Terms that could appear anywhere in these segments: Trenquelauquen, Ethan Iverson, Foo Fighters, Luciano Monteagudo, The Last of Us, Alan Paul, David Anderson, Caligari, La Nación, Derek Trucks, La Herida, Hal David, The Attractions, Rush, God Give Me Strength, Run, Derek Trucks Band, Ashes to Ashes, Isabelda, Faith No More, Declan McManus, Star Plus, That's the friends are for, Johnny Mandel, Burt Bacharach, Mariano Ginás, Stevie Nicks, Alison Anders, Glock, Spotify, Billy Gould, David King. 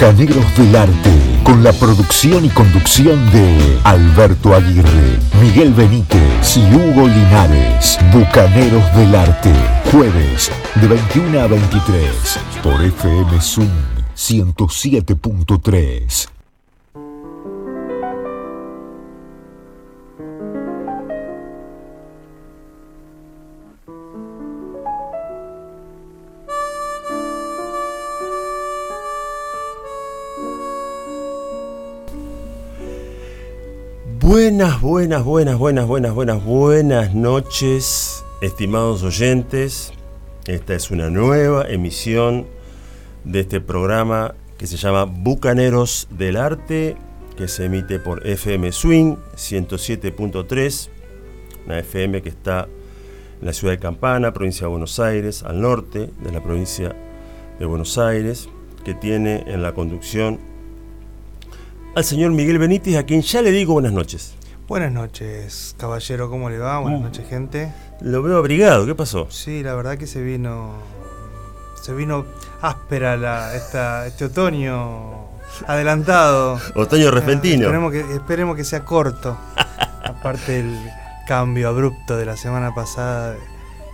Bucaneros del Arte, con la producción y conducción de Alberto Aguirre, Miguel Benítez y Hugo Linares. Bucaneros del Arte, jueves de 21 a 23 por FM Zoom 107.3. Buenas noches, estimados oyentes. Esta es una nueva emisión de este programa que se llama Bucaneros del Arte, que se emite por FM Swing 107.3, una FM que está en la ciudad de Campana, provincia de Buenos Aires, al norte de la provincia de Buenos Aires, que tiene en la conducción al señor Miguel Benítez, a quien ya le digo buenas noches. Buenas noches, caballero, ¿cómo le va? Buenas noches, gente. Lo veo abrigado, ¿qué pasó? Sí, la verdad que se vino áspera este otoño adelantado. Otoño repentino. Esperemos que sea corto. Aparte del cambio abrupto de la semana pasada,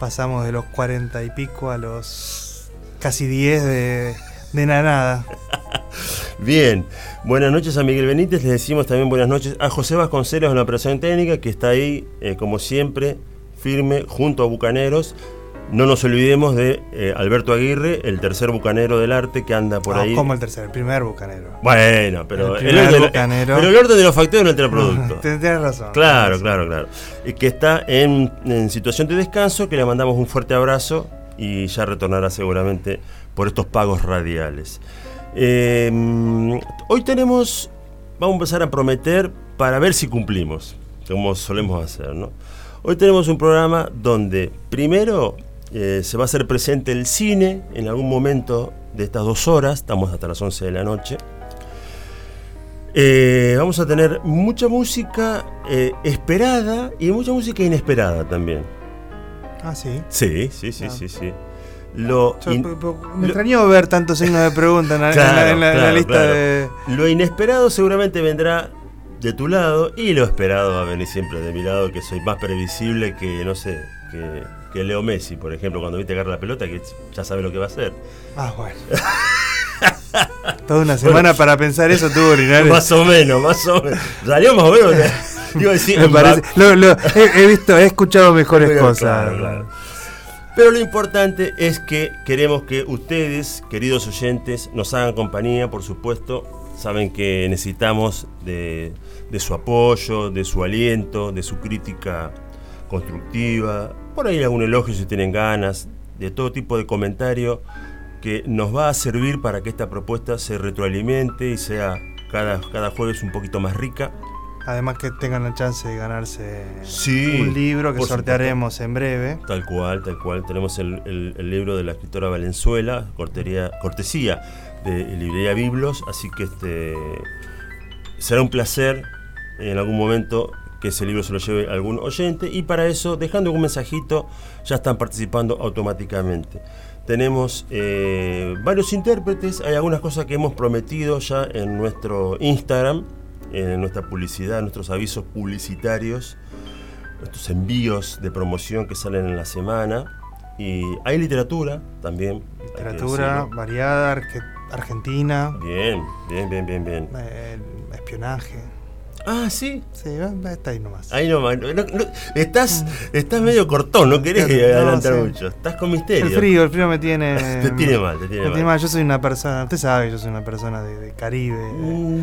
pasamos de los 40 y pico a los casi 10 de nanada. Bien, buenas noches a Miguel Benítez, les decimos también buenas noches a José Vasconcelos en la operación técnica, que está ahí, como siempre, firme, junto a Bucaneros. No nos olvidemos de Alberto Aguirre, el tercer bucanero del arte que anda por ahí. ¿Cómo el tercer? El primer bucanero. Bueno, pero el orden de los factores no entra el producto. Tienes razón. Claro. Que está en situación de descanso, que le mandamos un fuerte abrazo y ya retornará seguramente por estos pagos radiales. Hoy vamos a empezar a prometer para ver si cumplimos, como solemos hacer, ¿no? Hoy tenemos un programa donde primero se va a hacer presente el cine en algún momento de estas 2 horas, estamos hasta las 11 de la noche. Vamos a tener mucha música esperada y mucha música inesperada también. Ah, sí. Sí. Me extrañó ver tantos signos de pregunta en la lista de... Lo inesperado seguramente vendrá de tu lado y lo esperado va a venir siempre de mi lado, que soy más previsible que, no sé, que Leo Messi, por ejemplo, cuando viste agarrar la pelota, que ya sabe lo que va a hacer. Ah, bueno. Toda una semana para pensar eso tuvo Linares. Más o menos. Salió más o menos. Digo, sí, me parece. He escuchado mejores cosas. Claro. Pero lo importante es que queremos que ustedes, queridos oyentes, nos hagan compañía, por supuesto. Saben que necesitamos de su apoyo, de su aliento, de su crítica constructiva. Por ahí algún elogio si tienen ganas, de todo tipo de comentario que nos va a servir para que esta propuesta se retroalimente y sea cada jueves un poquito más rica. Además que tengan la chance de ganarse un libro que sortearemos en breve. Tal cual. Tenemos el libro de la escritora Valenzuela, cortesía de Librería Biblos. Así que será un placer en algún momento que ese libro se lo lleve algún oyente. Y para eso, dejando algún mensajito, ya están participando automáticamente. Tenemos varios intérpretes. Hay algunas cosas que hemos prometido ya en nuestro Instagram, en nuestra publicidad, nuestros avisos publicitarios, nuestros envíos de promoción que salen en la semana. Y hay literatura también. Literatura variada, argentina. Bien. Espionaje. Ah, ¿sí? Sí, está ahí nomás. Ahí nomás. No, estás medio cortón, no querés adelantar mucho. Estás con misterio. El frío me tiene... Te tiene mal. Yo soy una persona, usted sabe, de Caribe.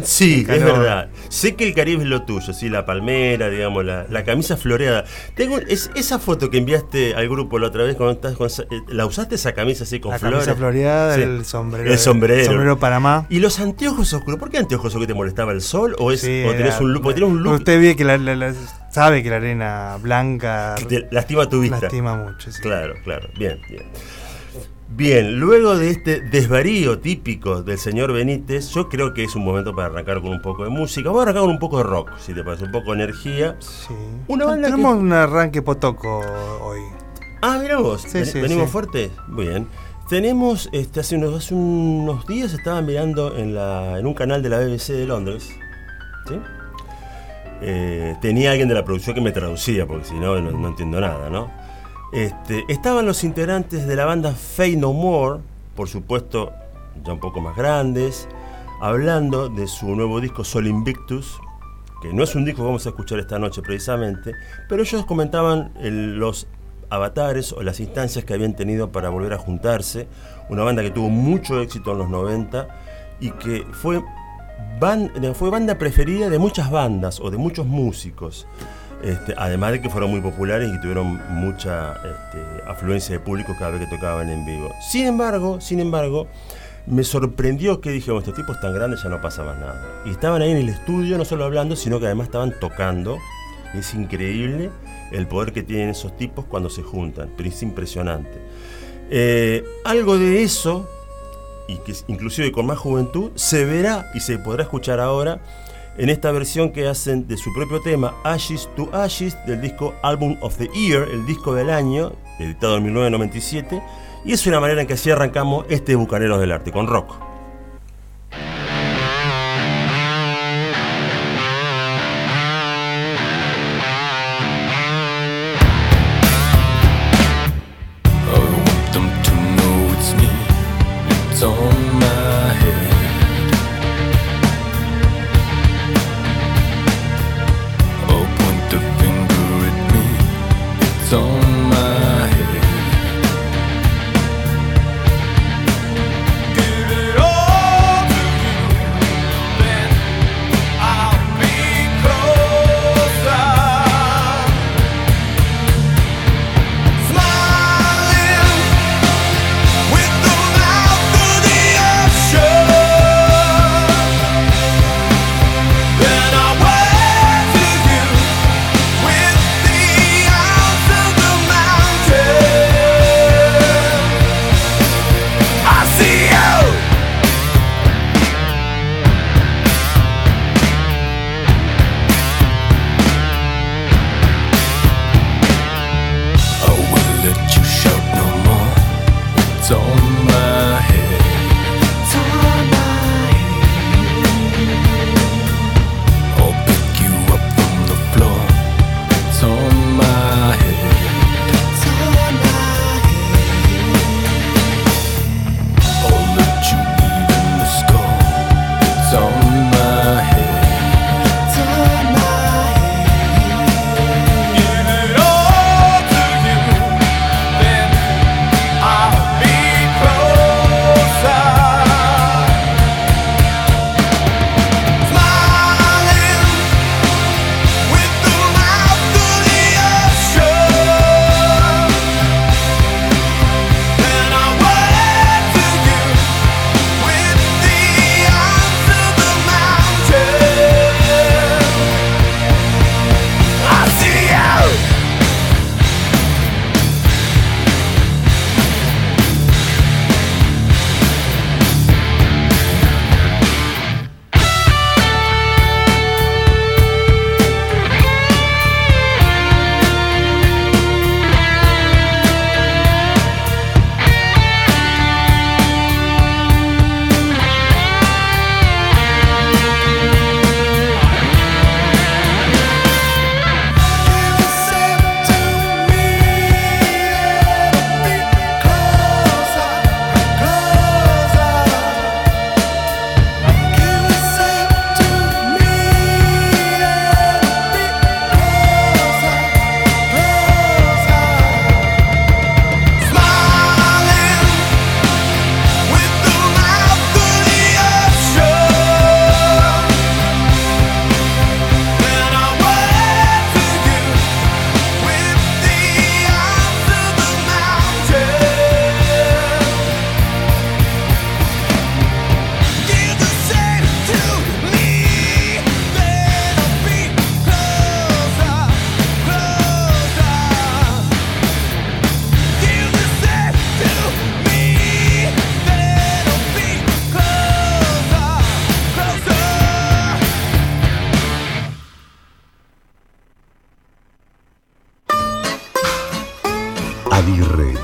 Sí, es verdad. Sé que el Caribe es lo tuyo, sí, la palmera, digamos, la camisa floreada. Esa foto que enviaste al grupo la otra vez, ¿la usaste esa camisa así con flores? La camisa floreada, sí. El sombrero Panamá. ¿Y los anteojos oscuros? ¿Por qué anteojos oscuros? ¿Te molestaba el sol o tenés un look? Usted ve que sabe que la arena blanca te lastima tu vista. Lastima mucho, sí. Claro. Bien, luego de este desvarío típico del señor Benítez, yo creo que es un momento para arrancar con un poco de música. Vamos a arrancar con un poco de rock, si te parece, un poco de energía. Sí. Tenemos un arranque potoco hoy. Ah, mirá vos, venimos fuertes. Muy bien. Tenemos, hace unos días estaba mirando en un canal de la BBC de Londres, ¿sí? Tenía alguien de la producción que me traducía, porque si no, no entiendo nada, ¿no? Estaban los integrantes de la banda Faith No More, por supuesto ya un poco más grandes, hablando de su nuevo disco Sol Invictus, que no es un disco que vamos a escuchar esta noche precisamente, pero ellos comentaban los avatares o las instancias que habían tenido para volver a juntarse, una banda que tuvo mucho éxito en los 90 y que fue banda preferida de muchas bandas o de muchos músicos, además de que fueron muy populares y tuvieron mucha afluencia de público cada vez que tocaban en vivo. Sin embargo, me sorprendió que dije, estos tipos tan grandes ya no pasa más nada. Y estaban ahí en el estudio, no solo hablando, sino que además estaban tocando. Es increíble el poder que tienen esos tipos cuando se juntan, pero es impresionante. Algo de eso, y que inclusive con más juventud, se verá y se podrá escuchar ahora en esta versión que hacen de su propio tema Ashes to Ashes del disco Album of the Year, el disco del año, editado en 1997, y es una manera en que así arrancamos este Bucaneros del Arte, con rock.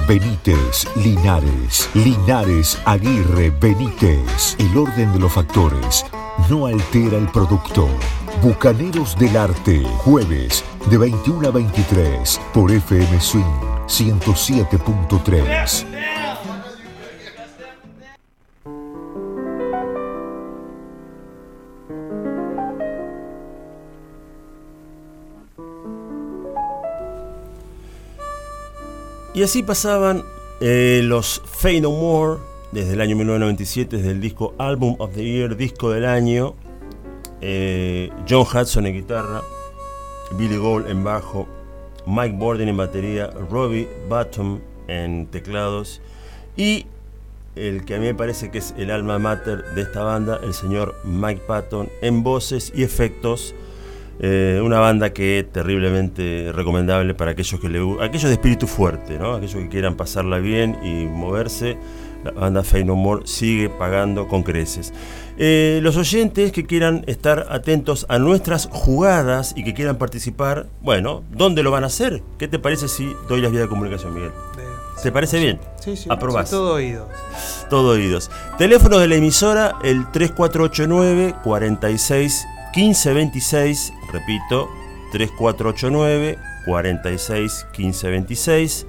Benítez, Linares, Linares, Aguirre, Benítez. El orden de los factores no altera el producto. Bucaneros del Arte, jueves de 21 a 23 por FM Swing 107.3. Y así pasaban los Faith No More desde el año 1997, desde el disco Album of the Year, disco del año. Jon Hudson en guitarra, Billy Gould en bajo, Mike Borden en batería, Robbie Bottom en teclados y el que a mí me parece que es el alma mater de esta banda, el señor Mike Patton en voces y efectos. Una banda que es terriblemente recomendable para aquellos que aquellos de espíritu fuerte, ¿no? Aquellos que quieran pasarla bien y moverse. La banda Faith No More sigue pagando con creces. Los oyentes que quieran estar atentos a nuestras jugadas y que quieran participar, bueno, ¿dónde lo van a hacer? ¿Qué te parece si doy las vías de comunicación, Miguel? ¿Te parece bien? Sí, sí. ¿Aprobás? Sí, todo oídos. Todo oídos. Teléfono de la emisora, el 3489-461526, repito, 3489-461526.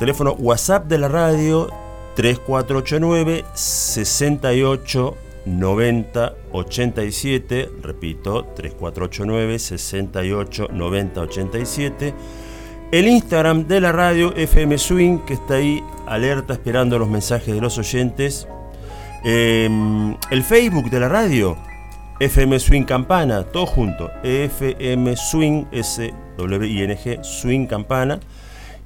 Teléfono WhatsApp de la radio, 3489-689087, repito, 3489-689087. El Instagram de la radio, FM Swing, que está ahí alerta esperando los mensajes de los oyentes. El Facebook de la radio, FM Swing Campana, todo junto, FM Swing, S-W-I-N-G, Swing Campana.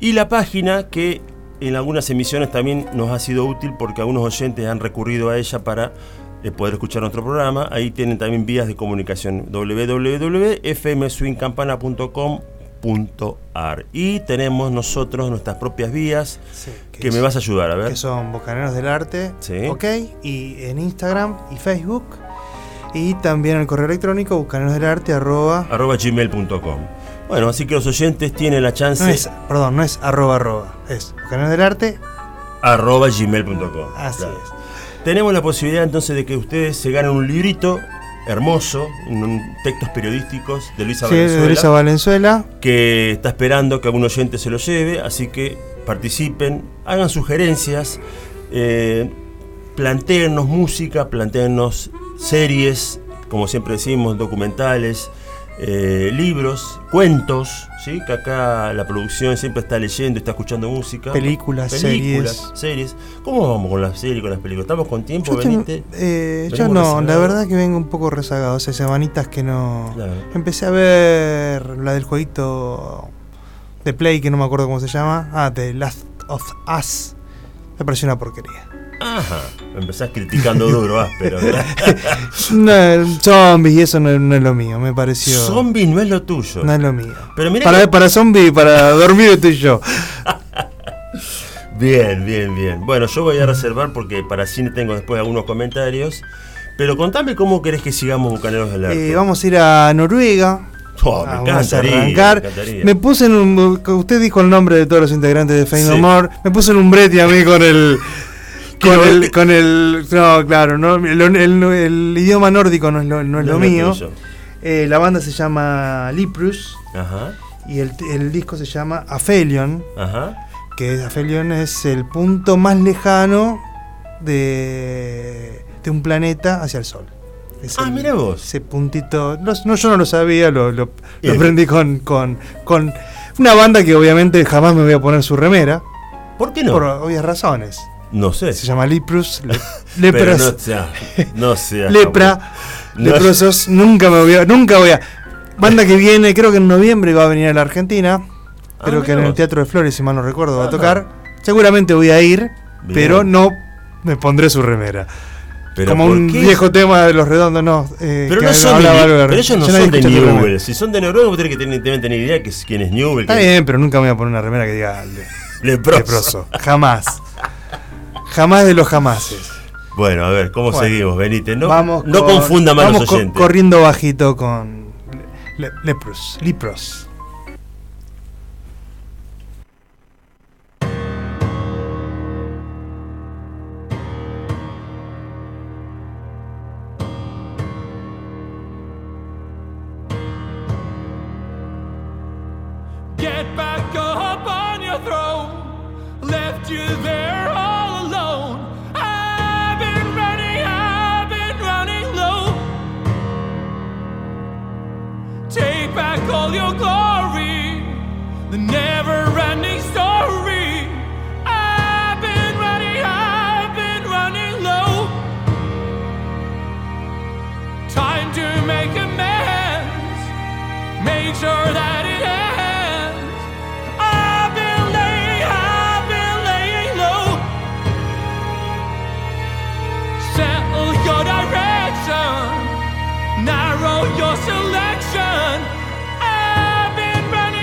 Y la página que en algunas emisiones también nos ha sido útil porque algunos oyentes han recurrido a ella para poder escuchar nuestro programa. Ahí tienen también vías de comunicación, www.fmswingcampana.com.ar. Y tenemos nosotros nuestras propias vías, sí, que me vas a ayudar a ver. Que son Bucaneros del Arte, sí. Ok, y en Instagram y Facebook. Y también el correo electrónico bucanerosdelarte @ gmail.com. Bueno, así que los oyentes tienen la chance. No es @, es bucanerosdelarte @ gmail.com. Así claro. Es. Tenemos la posibilidad entonces de que ustedes se ganen un librito hermoso, textos periodísticos de Luisa Valenzuela, que está esperando que algún oyente se lo lleve, así que participen, hagan sugerencias, plantéennos música, plantéennos series, como siempre decimos, documentales, libros, cuentos, ¿sí? Que acá la producción siempre está leyendo, está escuchando música. Películas, series. ¿Cómo vamos con las series, con las películas? ¿Estamos con tiempo, Benítez? Yo no, rezagado. La verdad que vengo un poco rezagado, hace semanitas que no. Claro. Empecé a ver la del jueguito de Play, que no me acuerdo cómo se llama. The Last of Us. Me pareció una porquería. Ajá, empezás criticando duro, áspero, ¿verdad? No, zombies y eso no es lo mío, me pareció. Zombies no es lo tuyo. No es lo mío. Pero mira para zombies, para dormir estoy yo. Bien. Bueno, yo voy a reservar porque para cine tengo después algunos comentarios. Pero contame cómo querés que sigamos Bucaneros del Arte. Vamos a ir a Noruega. Oh, me encantaría. Me puse en un... Usted dijo el nombre de todos los integrantes de Faith No More. Me puse en un brete a mí con el... el idioma nórdico no es lo mío. La banda se llama Leprous. Ajá. Y el disco se llama Aphelion. Ajá. Que Aphelion es el punto más lejano de un planeta hacia el sol. Mirá vos. Ese puntito. Yo no lo sabía, lo aprendí con una banda que obviamente jamás me voy a poner su remera. ¿Por qué no? Por obvias razones. No sé. Se llama Leprous. Lepras. No sea. Lepra. No. Leprosos. Nunca voy a. Banda que viene, creo que en noviembre va a venir a la Argentina. Creo que en el Teatro de Flores, si mal no recuerdo, va a tocar. Seguramente voy a ir, bien. Pero no me pondré su remera. Pero como un viejo tema de Los Redondos, no. Pero no son de, pero ellos no son de Newell. Si son de Noruega, ustedes deben tener idea que quién es Newell. Está bien, pero nunca me voy a poner una remera que diga Leproso. Jamás. Jamás de los jamases. Bueno, a ver, ¿cómo seguimos, Benítez? No confunda más los oyentes. Corriendo bajito con Leprous. Get back up on your throne. Left you there all alone. I've been running low. Take back all your glory. The never-ending story. I've been running low. Time to make amends. Make sure that it ends. Narrow your selection. I've been running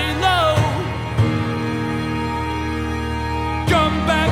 low. Come back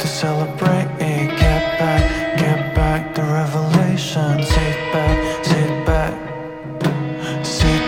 to celebrate it. Get back the revelation. Sit back, sit back, sit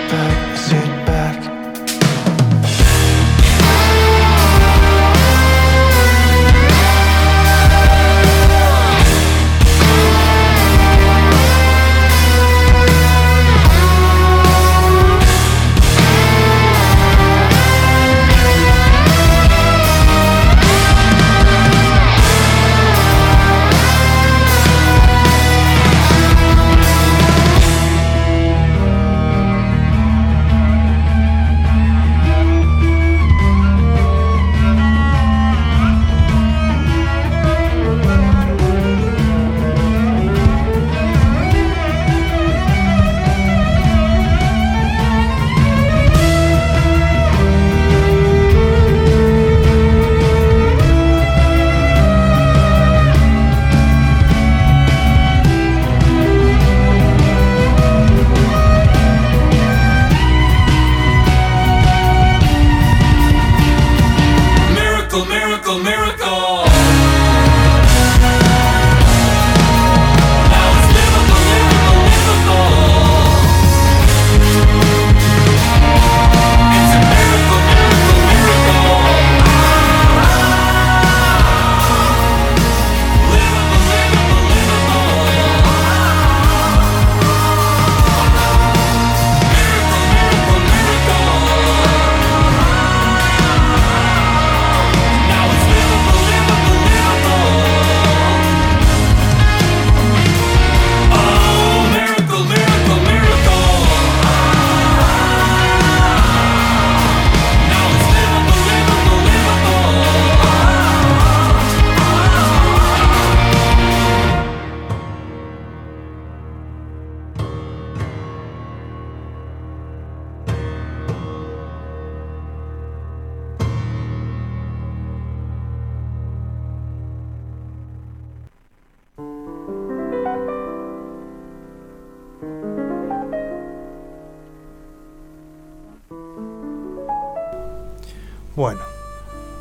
Bueno,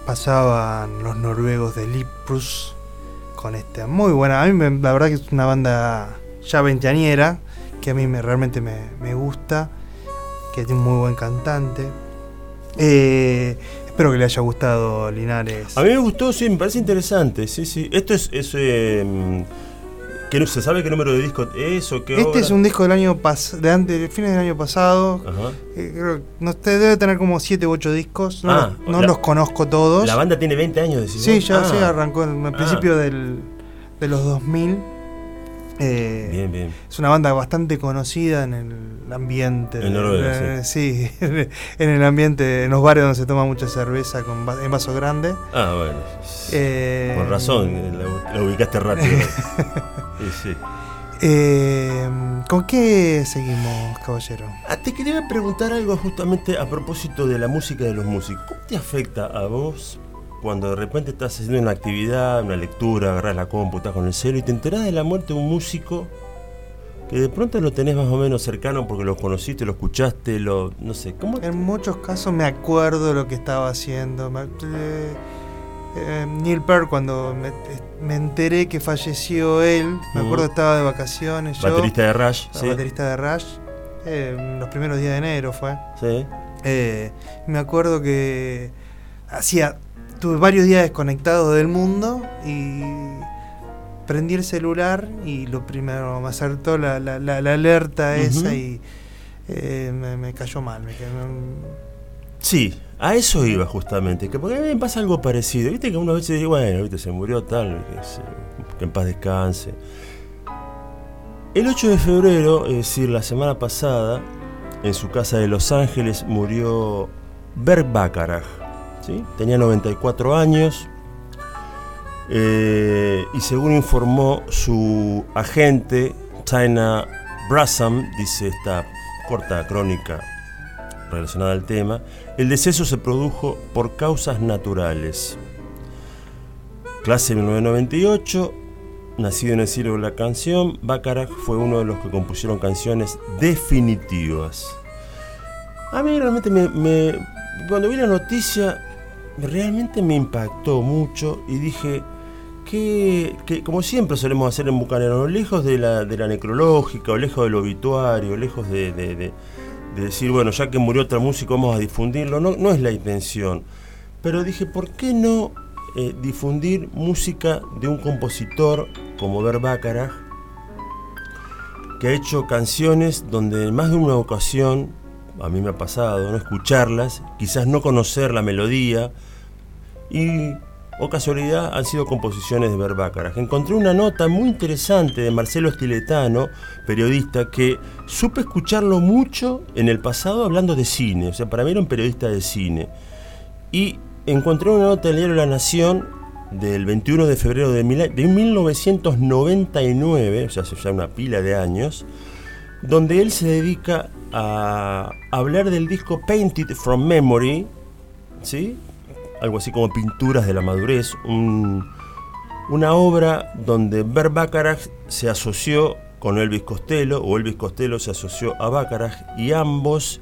pasaban los noruegos de Leprous con esta muy buena. A mí la verdad que es una banda ya veinteañera que a mí realmente me gusta, que tiene un muy buen cantante. Espero que le haya gustado, Linares. A mí me gustó, sí, me parece interesante. Sí, sí. Esto es que no se sabe qué número de disco es o qué. Este obra? Es un disco del año de fines del año pasado. Ajá. Creo, no sé, debe tener como 7 u 8 discos. No los conozco todos. La banda tiene 20 años, decís. Sí, ya sí, arrancó al principio de los 2000. Bien, bien. Es una banda bastante conocida en el ambiente. En Noruega, sí. Sí, en el ambiente, en los bares donde se toma mucha cerveza en vasos grandes. Ah, bueno. Con razón, la ubicaste rápido. Sí. ¿Con qué seguimos, caballero? Te quería preguntar algo justamente a propósito de la música de los músicos. ¿Cómo te afecta a vos cuando de repente estás haciendo una actividad, una lectura, agarrás la compu, estás con el celo y te enterás de la muerte de un músico que de pronto lo tenés más o menos cercano porque lo conociste, lo escuchaste, no sé, ¿cómo? En muchos casos me acuerdo lo que estaba haciendo. Neil Peart, cuando me enteré que falleció él, me acuerdo que estaba de vacaciones. Baterista de Rush. Sí. Baterista de Rush, los primeros días de enero fue. Sí. Me acuerdo que tuve varios días desconectados del mundo y prendí el celular y lo primero me acertó la alerta esa y me cayó mal. Sí. A eso iba justamente, que porque a mí me pasa algo parecido. Viste que uno a veces dice, bueno, viste, se murió tal, que en paz descanse. El 8 de febrero, es decir, la semana pasada, en su casa de Los Ángeles murió Burt Bacharach, ¿sí? Tenía 94 años y según informó su agente, Tina Brasham, dice esta corta crónica relacionada al tema, el deceso se produjo por causas naturales. Clase 1998, nacido en el siglo de la canción, Bacharach fue uno de los que compusieron canciones definitivas. A mí realmente cuando vi la noticia, realmente me impactó mucho y dije que como siempre solemos hacer en Bucanero, lejos de la necrológica, o lejos del obituario, lejos de decir, bueno, ya que murió otro músico vamos a difundirlo, no es la intención. Pero dije, ¿por qué no difundir música de un compositor como Burt Bacharach, que ha hecho canciones donde más de una ocasión, a mí me ha pasado, no escucharlas, quizás no conocer la melodía, y, o casualidad, han sido composiciones de Burt Bacharach? Encontré una nota muy interesante de Marcelo Stiletano, periodista que supe escucharlo mucho en el pasado hablando de cine, o sea, para mí era un periodista de cine. Y encontré una nota del diario La Nación del 21 de febrero de 1999, o sea, hace ya una pila de años, donde él se dedica a hablar del disco Painted from Memory, ¿sí? Algo así como Pinturas de la Madurez, una obra donde Burt Bacharach se asoció con Elvis Costello, o Elvis Costello se asoció a Bacharach, y ambos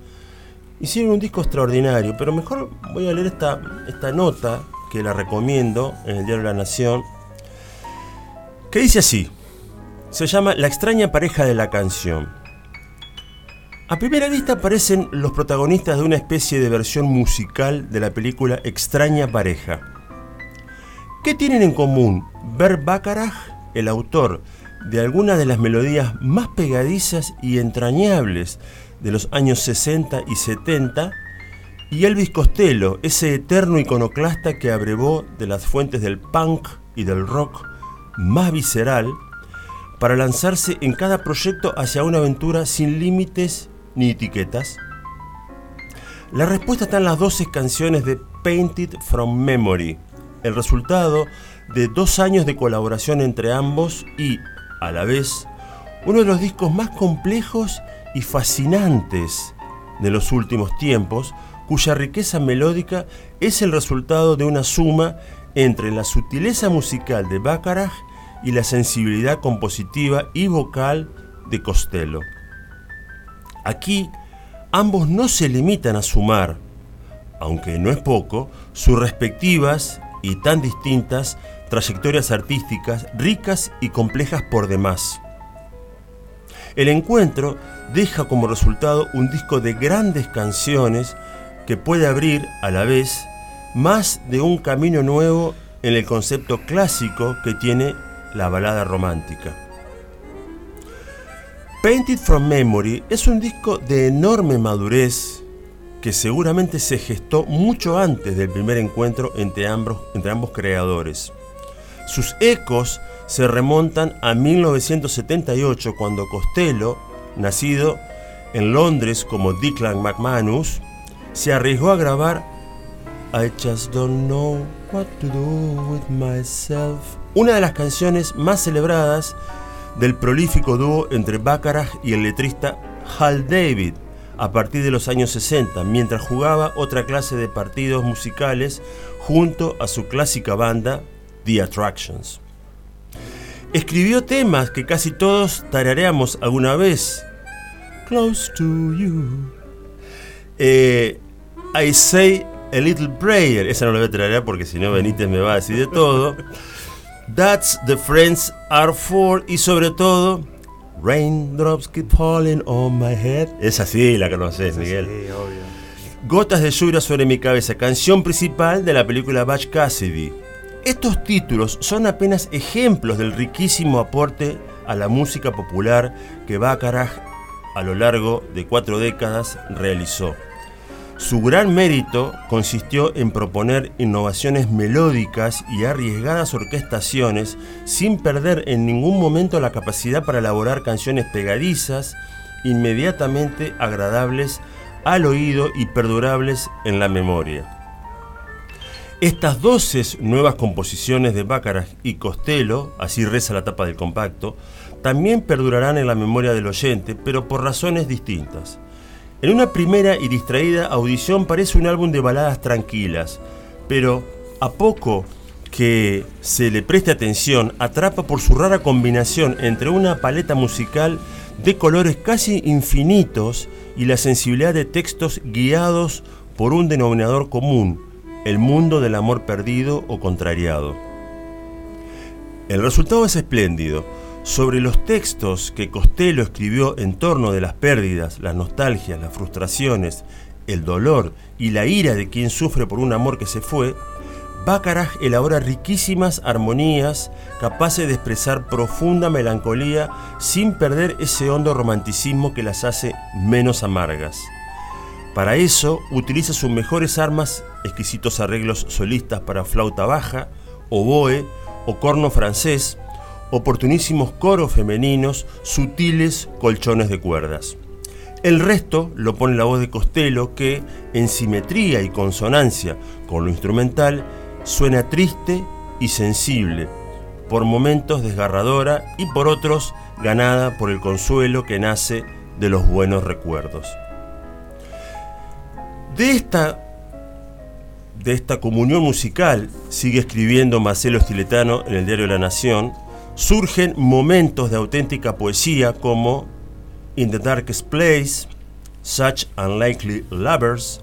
hicieron un disco extraordinario. Pero mejor voy a leer esta nota, que la recomiendo, en el diario La Nación, que dice así. Se llama La extraña pareja de la canción. A primera vista parecen los protagonistas de una especie de versión musical de la película Extraña Pareja. ¿Qué tienen en común Burt Bacharach, el autor de algunas de las melodías más pegadizas y entrañables de los años 60 y 70, y Elvis Costello, ese eterno iconoclasta que abrevó de las fuentes del punk y del rock más visceral para lanzarse en cada proyecto hacia una aventura sin límites ni etiquetas? La respuesta está en las 12 canciones de Painted from Memory, el resultado de 2 años de colaboración entre ambos y, a la vez, uno de los discos más complejos y fascinantes de los últimos tiempos, cuya riqueza melódica es el resultado de una suma entre la sutileza musical de Bacharach y la sensibilidad compositiva y vocal de Costello. Aquí, ambos no se limitan a sumar, aunque no es poco, sus respectivas y tan distintas trayectorias artísticas, ricas y complejas por demás. El encuentro deja como resultado un disco de grandes canciones que puede abrir, a la vez, más de un camino nuevo en el concepto clásico que tiene la balada romántica. Painted from Memory es un disco de enorme madurez que seguramente se gestó mucho antes del primer encuentro entre ambos creadores. Sus ecos se remontan a 1978, cuando Costello, nacido en Londres como Declan McManus, se arriesgó a grabar I Just Don't Know What to Do With Myself, una de las canciones más celebradas del prolífico dúo entre Bacharach y el letrista Hal David a partir de los años 60, mientras jugaba otra clase de partidos musicales junto a su clásica banda The Attractions. Escribió temas que casi todos tarareamos alguna vez: Close to You, I Say a Little Prayer, esa no la voy a tararear porque si no Benítez me va a decir de todo, That's the Friends Are For, y sobre todo Raindrops Keep Falling on My Head. Es así, la conoces, Miguel. Sí, obvio. Gotas de lluvia sobre mi cabeza, canción principal de la película Butch Cassidy. Estos títulos son apenas ejemplos del riquísimo aporte a la música popular que Bacharach a lo largo de 4 décadas realizó. Su gran mérito consistió en proponer innovaciones melódicas y arriesgadas orquestaciones sin perder en ningún momento la capacidad para elaborar canciones pegadizas, inmediatamente agradables al oído y perdurables en la memoria. Estas 12 nuevas composiciones de Bacharach y Costello, así reza la tapa del compacto, también perdurarán en la memoria del oyente, pero por razones distintas. En una primera y distraída audición parece un álbum de baladas tranquilas, pero a poco que se le preste atención, atrapa por su rara combinación entre una paleta musical de colores casi infinitos y la sensibilidad de textos guiados por un denominador común, el mundo del amor perdido o contrariado. El resultado es espléndido. Sobre los textos que Costello escribió en torno de las pérdidas, las nostalgias, las frustraciones, el dolor y la ira de quien sufre por un amor que se fue, Bacharach elabora riquísimas armonías capaces de expresar profunda melancolía sin perder ese hondo romanticismo que las hace menos amargas. Para eso utiliza sus mejores armas, exquisitos arreglos solistas para flauta baja, oboe o corno francés, oportunísimos coros femeninos, sutiles colchones de cuerdas. El resto lo pone la voz de Costello, que, en simetría y consonancia con lo instrumental, suena triste y sensible, por momentos desgarradora y por otros ganada por el consuelo que nace de los buenos recuerdos. De esta comunión musical, sigue escribiendo Marcelo Stiletano en el diario La Nación, surgen momentos de auténtica poesía como In the Darkest Place, Such Unlikely Lovers,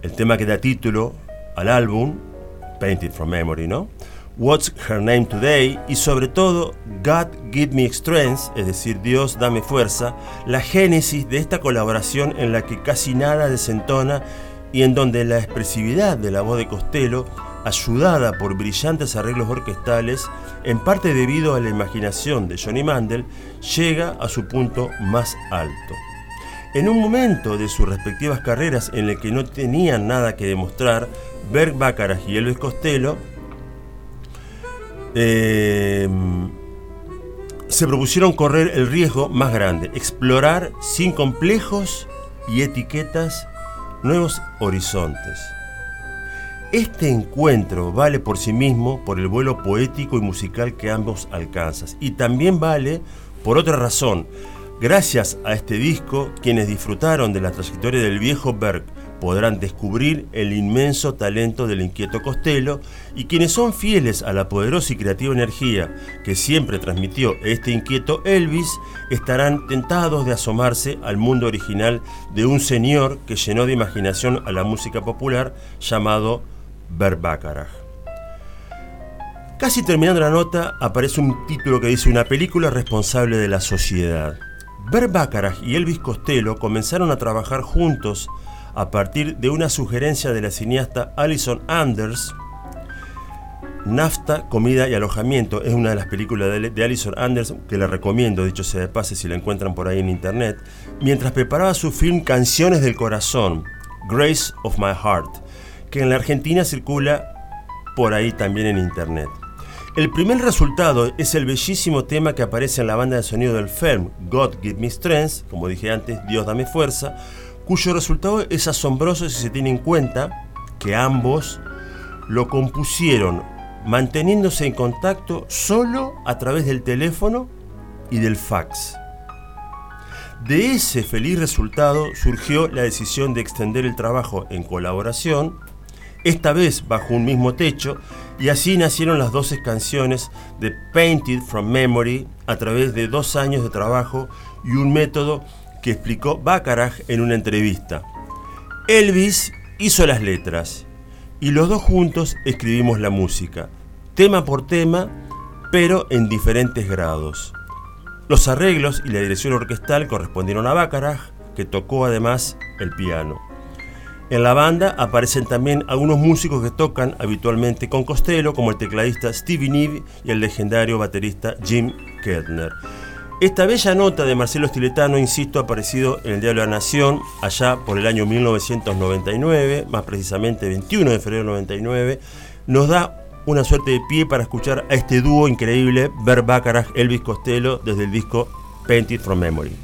el tema que da título al álbum, Painted from Memory, ¿no? What's Her Name Today, y sobre todo God Give Me Strength, es decir, Dios dame fuerza, la génesis de esta colaboración en la que casi nada desentona y en donde la expresividad de la voz de Costello, ayudada por brillantes arreglos orquestales, en parte debido a la imaginación de Johnny Mandel, llega a su punto más alto. En un momento de sus respectivas carreras en el que no tenían nada que demostrar, Burt Bacharach y Elvis Costello se propusieron correr el riesgo más grande, explorar sin complejos y etiquetas nuevos horizontes. Este encuentro vale por sí mismo por el vuelo poético y musical que ambos alcanzan, y también vale por otra razón. Gracias a este disco, quienes disfrutaron de la trayectoria del viejo Berg podrán descubrir el inmenso talento del inquieto Costello, y quienes son fieles a la poderosa y creativa energía que siempre transmitió este inquieto Elvis, estarán tentados de asomarse al mundo original de un señor que llenó de imaginación a la música popular, llamado Burt Bacharach. Casi terminando la nota, aparece un título que dice: una película responsable de la sociedad. Burt Bacharach y Elvis Costello comenzaron a trabajar juntos a partir de una sugerencia de la cineasta Alison Anders. Nafta, comida y alojamiento es una de las películas de Alison Anders, que la recomiendo, dicho sea de pase, si la encuentran por ahí en internet, mientras preparaba su film Canciones del Corazón, Grace of My Heart, que en la Argentina circula por ahí también en internet. El primer resultado es el bellísimo tema que aparece en la banda de sonido del film, God Give Me Strength, como dije antes, Dios dame fuerza, cuyo resultado es asombroso si se tiene en cuenta que ambos lo compusieron manteniéndose en contacto solo a través del teléfono y del fax. De ese feliz resultado surgió la decisión de extender el trabajo en colaboración, esta vez bajo un mismo techo, y así nacieron las 12 canciones de Painted from Memory, a través de 2 años de trabajo y un método que explicó Bacharach en una entrevista. Elvis hizo las letras y los dos juntos escribimos la música, tema por tema, pero en diferentes grados. Los arreglos y la dirección orquestal correspondieron a Bacharach, que tocó además el piano. En la banda aparecen también algunos músicos que tocan habitualmente con Costello, como el tecladista Stevie Nicks y el legendario baterista Jim Kettner. Esta bella nota de Marcelo Stiletano, insisto, ha aparecido en el diario La Nación allá por el año 1999, más precisamente 21 de febrero de 99, nos da una suerte de pie para escuchar a este dúo increíble, Burt Bacharach, Elvis Costello, desde el disco Painted from Memory.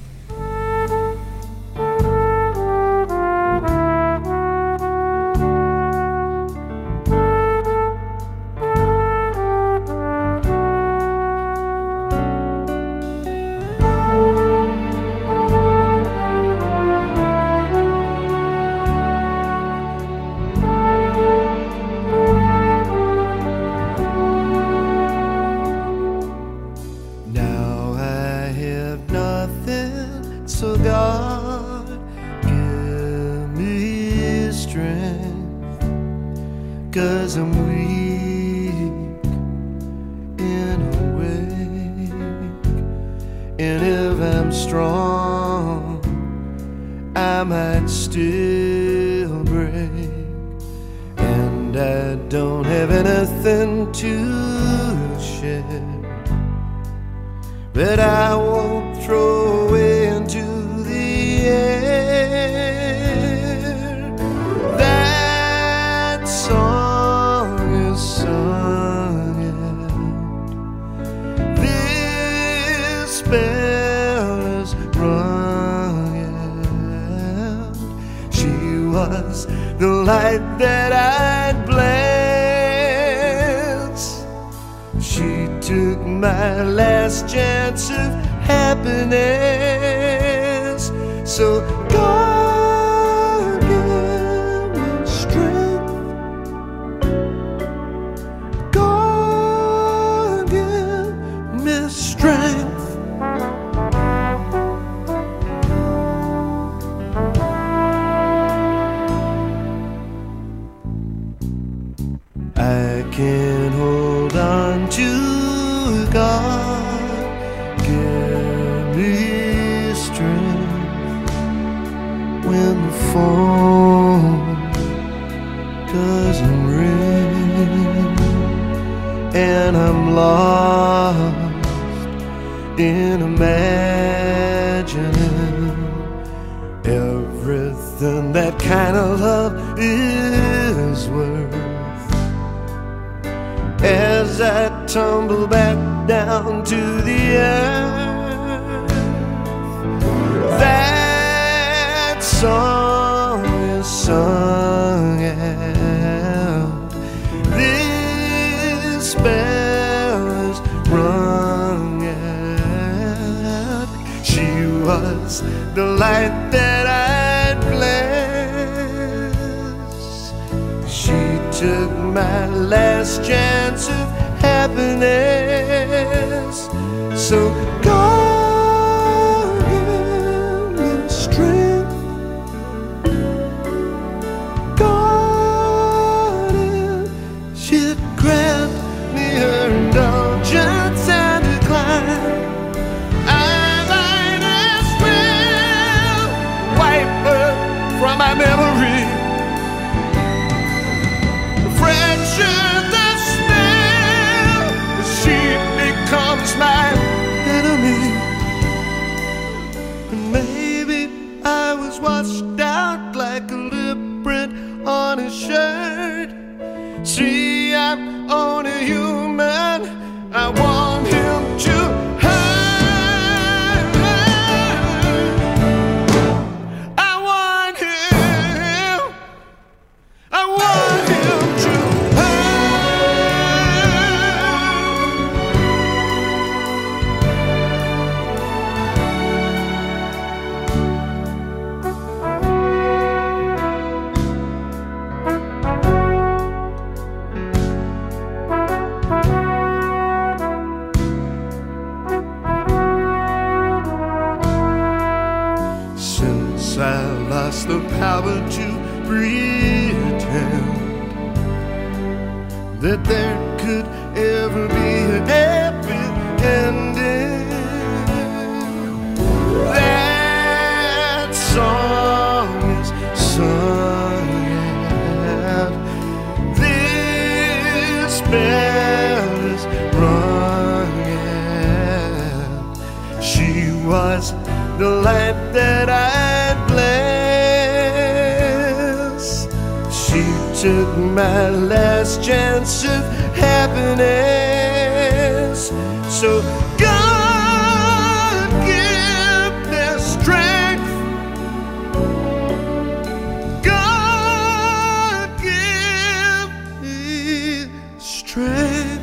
The light that I'd blessed. took my last chance of happiness. So God give me strength. God, if she'd grant me her indulgence and decline, I might as well wipe her from my memory. My enemy. And maybe I was washed out like a lip print on his shirt. See, I'm only human. I want him to hurt. I want him. I want him to hurt. The power to pretend that there could ever be an epic ending. That song is sung out. This bell is rung out. She was the light that I blessed. Took my last chance of happiness. So God give me strength. God give me strength.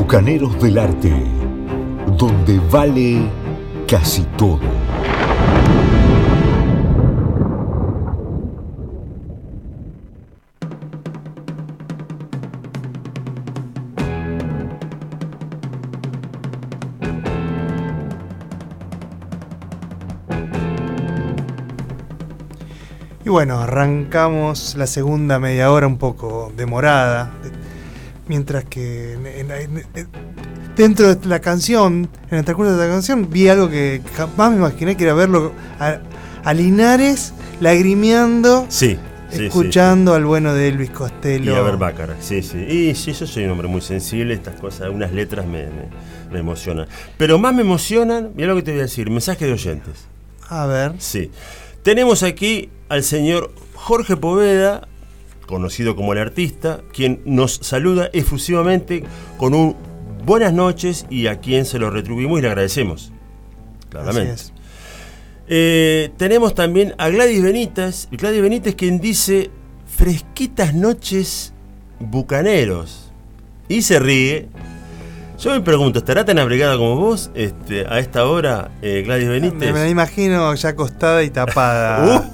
Bucaneros del Arte, donde vale casi todo. Y bueno, arrancamos la segunda media hora un poco demorada. Mientras que dentro de la canción, en el transcurso de la canción, vi algo que jamás me imaginé que era verlo a Linares lagrimeando, escuchando al bueno de Elvis Costello. Y a Burt Bacharach, yo soy un hombre muy sensible, estas cosas, unas letras me emocionan. Pero más me emocionan, mirá lo que te voy a decir, mensaje de oyentes. A ver. Sí. Tenemos aquí al señor Jorge Poveda, conocido como el artista, quien nos saluda efusivamente con un buenas noches y a quien se lo retribuimos y le agradecemos. Claramente. Así es. Tenemos también a Gladys Benítez, quien dice fresquitas noches bucaneros y se ríe. Yo me pregunto, ¿estará tan abrigada como vos a esta hora, Gladys Benítez? Me la imagino ya acostada y tapada.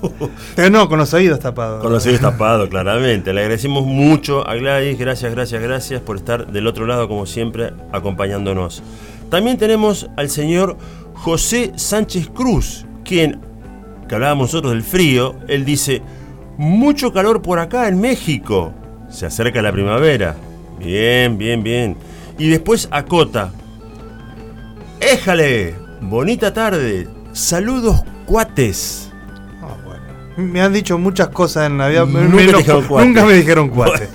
Pero no, con los oídos tapados. Con los oídos tapados, claramente. Le agradecemos mucho a Gladys. Gracias por estar del otro lado, como siempre, acompañándonos. También tenemos al señor José Sánchez Cruz, quien, que hablábamos nosotros del frío, él dice, mucho calor por acá en México. se acerca la primavera. Bien, bien, bien. Y después acota: ¡éjale! Bonita tarde. Saludos, cuates. Ah, bueno. Me han dicho muchas cosas en la vida. Nunca me dijeron cuates.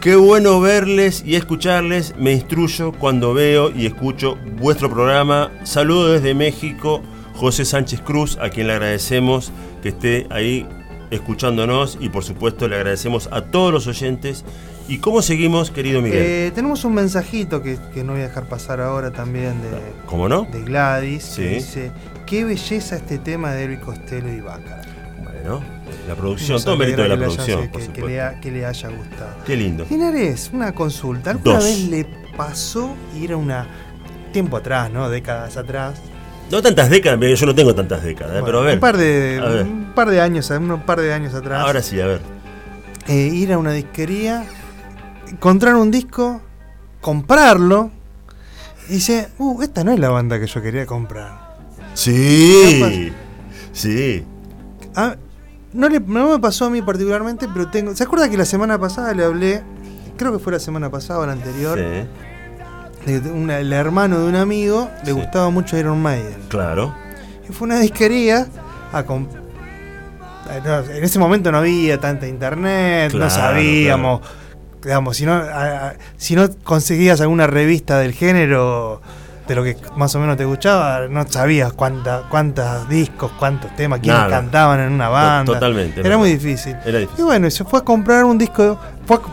Qué bueno verles y escucharles. Me instruyo cuando veo y escucho vuestro programa. Saludos desde México, José Sánchez Cruz, a quien le agradecemos que esté ahí escuchándonos, y por supuesto le agradecemos a todos los oyentes. ¿Y cómo seguimos, querido Miguel? Tenemos un mensajito que no voy a dejar pasar ahora también, ¿cómo no?, de Gladys, sí, que dice: qué belleza este tema de Elvis Costello y Bacharach. Bueno, la producción, todo mérito de la producción, por supuesto. Que le haya gustado. Qué lindo. Linares, una consulta. ¿Alguna vez le pasó ir a una... tiempo atrás, ¿no? Décadas atrás. No tantas décadas, yo no tengo tantas décadas, bueno, pero a ver. Un par de años atrás. Ahora sí, a ver. Ir a una disquería, encontrar un disco, comprarlo, y dice: esta no es la banda que yo quería comprar. Sí, sí. Ah, no me pasó a mí particularmente, pero tengo... ¿Se acuerda que la semana pasada le hablé? Creo que fue la semana pasada o la anterior. Sí. El hermano de un amigo le gustaba mucho Iron Maiden. Claro. Y fue una disquería a en ese momento no había tanta internet, claro, no sabíamos, digamos, si no conseguías alguna revista del género de lo que más o menos te gustaba, no sabías cuántos discos, cuántos temas, quiénes cantaban en una banda. Totalmente. Era muy difícil. Y bueno, se fue a comprar un disco,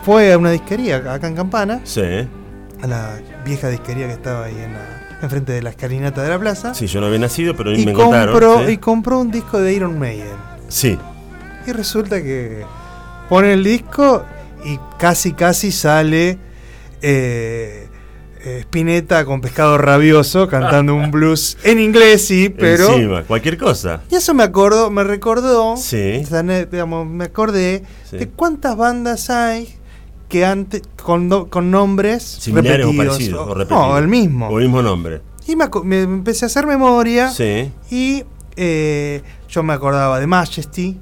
fue a una disquería acá en Campana. Sí. A la vieja disquería que estaba ahí enfrente de la escalinata de la plaza. Sí, yo no había nacido, pero me contaron. ¿Sí? Y compró un disco de Iron Maiden. Sí. Y resulta que pone el disco y casi sale Spinetta con Pescado Rabioso cantando un blues en inglés, sí, pero... Encima, cualquier cosa. Y eso me recordó, sí, digamos, me acordé, sí, de cuántas bandas hay que antes con nombres similares repetidos, o parecidos, o repetidos. No, el mismo nombre. Y me empecé a hacer memoria, sí, y yo me acordaba de Majesty,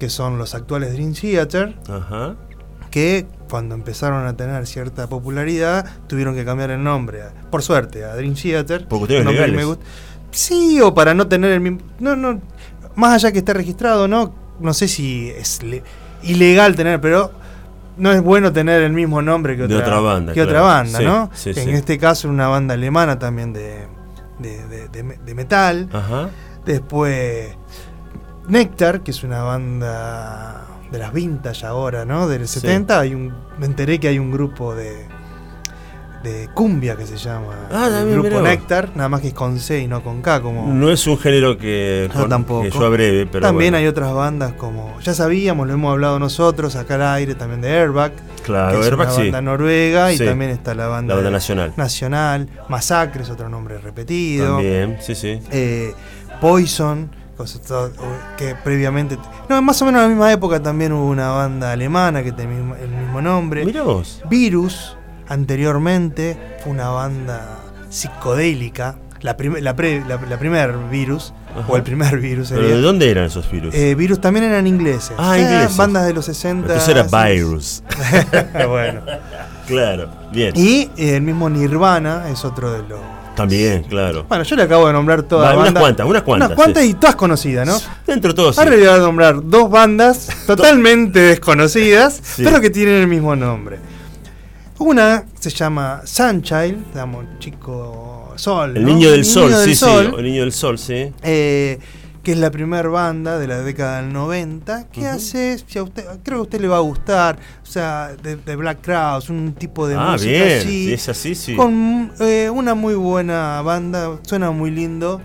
que son los actuales Dream Theater. Ajá. Que cuando empezaron a tener cierta popularidad tuvieron que cambiar el nombre, por suerte, a Dream Theater. Porque ustedes legales. Sí, o para no tener el mismo... No, más allá que esté registrado, no sé si es ilegal tener, pero... No es bueno tener el mismo nombre que otra banda, ¿no? Sí, en este caso una banda alemana también de metal. Ajá. Después Nectar, que es una banda de las vintage ahora, ¿no? Del 70. Sí. Me enteré que hay un grupo de cumbia que se llama el grupo Nectar, nada más que es con C y no con K. Como... No es un género que yo abreve, pero también bueno, hay otras bandas como... Ya sabíamos, lo hemos hablado nosotros acá al aire, también de Airbag. Claro, que Airbag, es una banda noruega, y también está la banda nacional. Masacre es otro nombre repetido. También, sí. Poison, que previamente... más o menos en la misma época también hubo una banda alemana que tenía el mismo nombre. Mirá vos. Virus... Anteriormente fue una banda psicodélica, la primer Virus. Ajá. O el primer Virus. ¿Pero de dónde eran esos Virus? Virus también eran ingleses. Ingleses. Bandas de los 60. Entonces era Virus. Bueno. Claro, bien. Y el mismo Nirvana es otro de los... También, claro. Bueno, yo le acabo de nombrar todas las bandas. Unas cuantas y todas conocidas, ¿no? Dentro de todos. Ahora le voy a nombrar dos bandas totalmente desconocidas, pero que tienen el mismo nombre. Una se llama Sunchild, digamos, Chico Sol. El Niño del Sol. Que es la primera banda de la década del 90. ¿Qué hace? Si a usted, creo que a usted le va a gustar. O sea, de Black Crowes, un tipo de música bien, así. Es así, sí. Con una muy buena banda, suena muy lindo.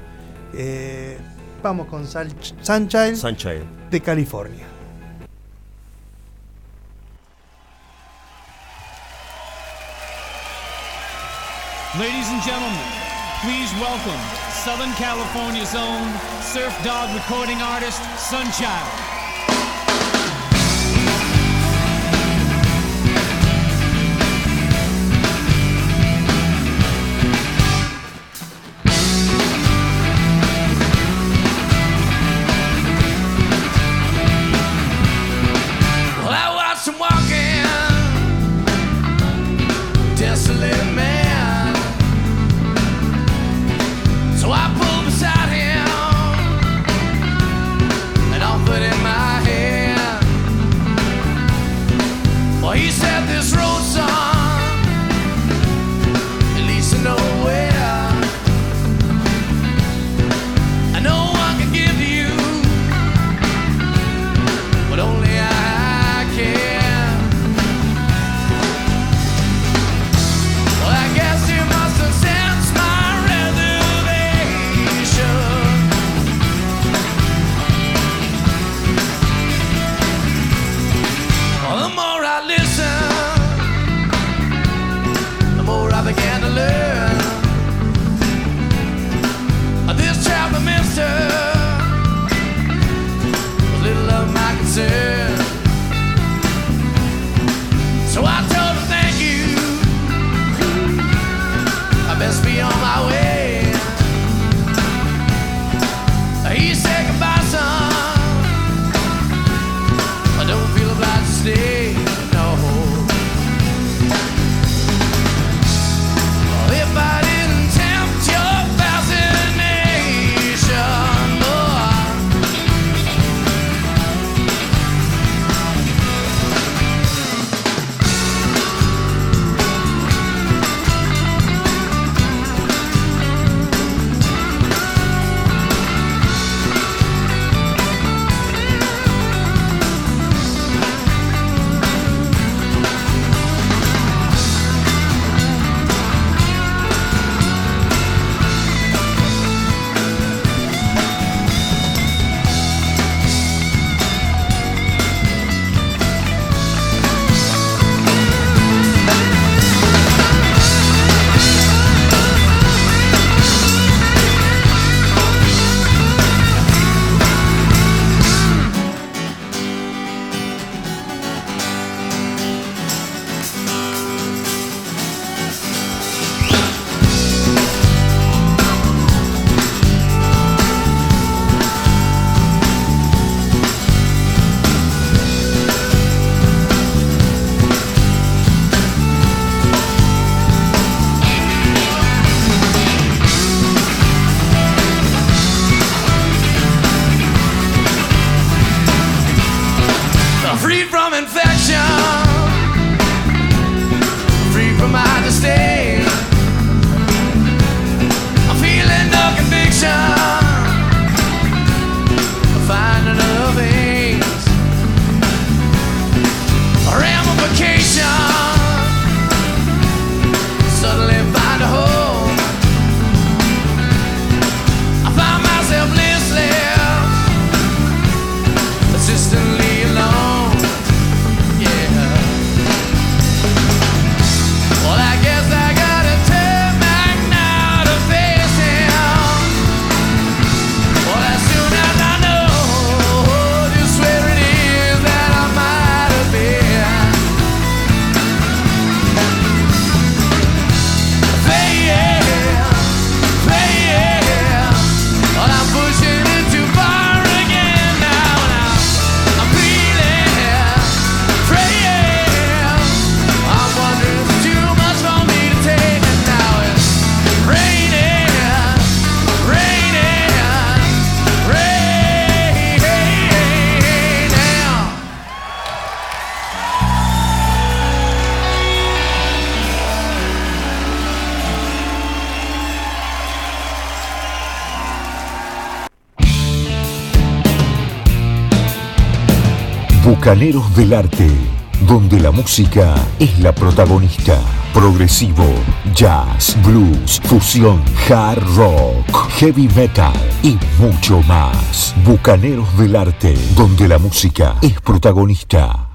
Vamos con Sunchild de California. Ladies and gentlemen, please welcome Southern California's own Surf Dog recording artist, Sunchild. Well, I watched him walking. Vocaleros del Arte, donde la música es la protagonista. Progresivo, jazz, blues, fusión, hard rock, heavy metal y mucho más. Bucaneros del Arte, donde la música es protagonista.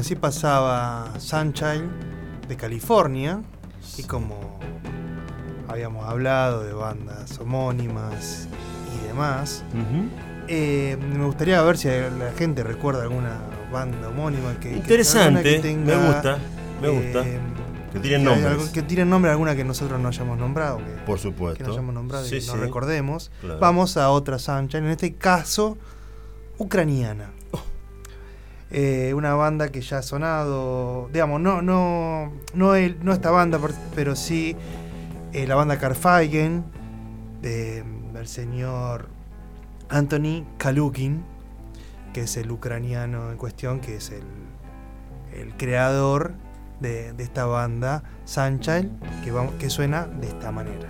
Así pasaba Sunchild de California, y como habíamos hablado de bandas homónimas y demás, me gustaría ver si la gente recuerda alguna banda homónima que interesante, que tenga, me gusta que tiren nombres, alguna que nosotros no hayamos nombrado, por supuesto, sí, que no recordemos, claro. Vamos a otra Sunchild, en este caso ucraniana. Una banda que ya ha sonado, digamos, no esta banda, pero sí la banda Carfaghen del señor Anthony Kalugin, que es el ucraniano en cuestión, que es el creador de esta banda Sunchild, que suena de esta manera.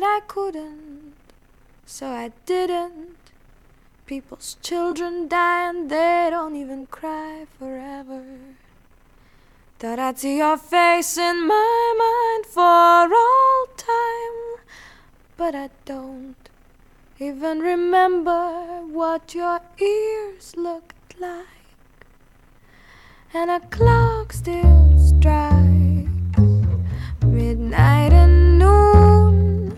but I couldn't, so I didn't. People's children die and they don't even cry forever. Thought I'd see your face in my mind for all time, but I don't even remember what your ears looked like. And a clock still strikes midnight and noon,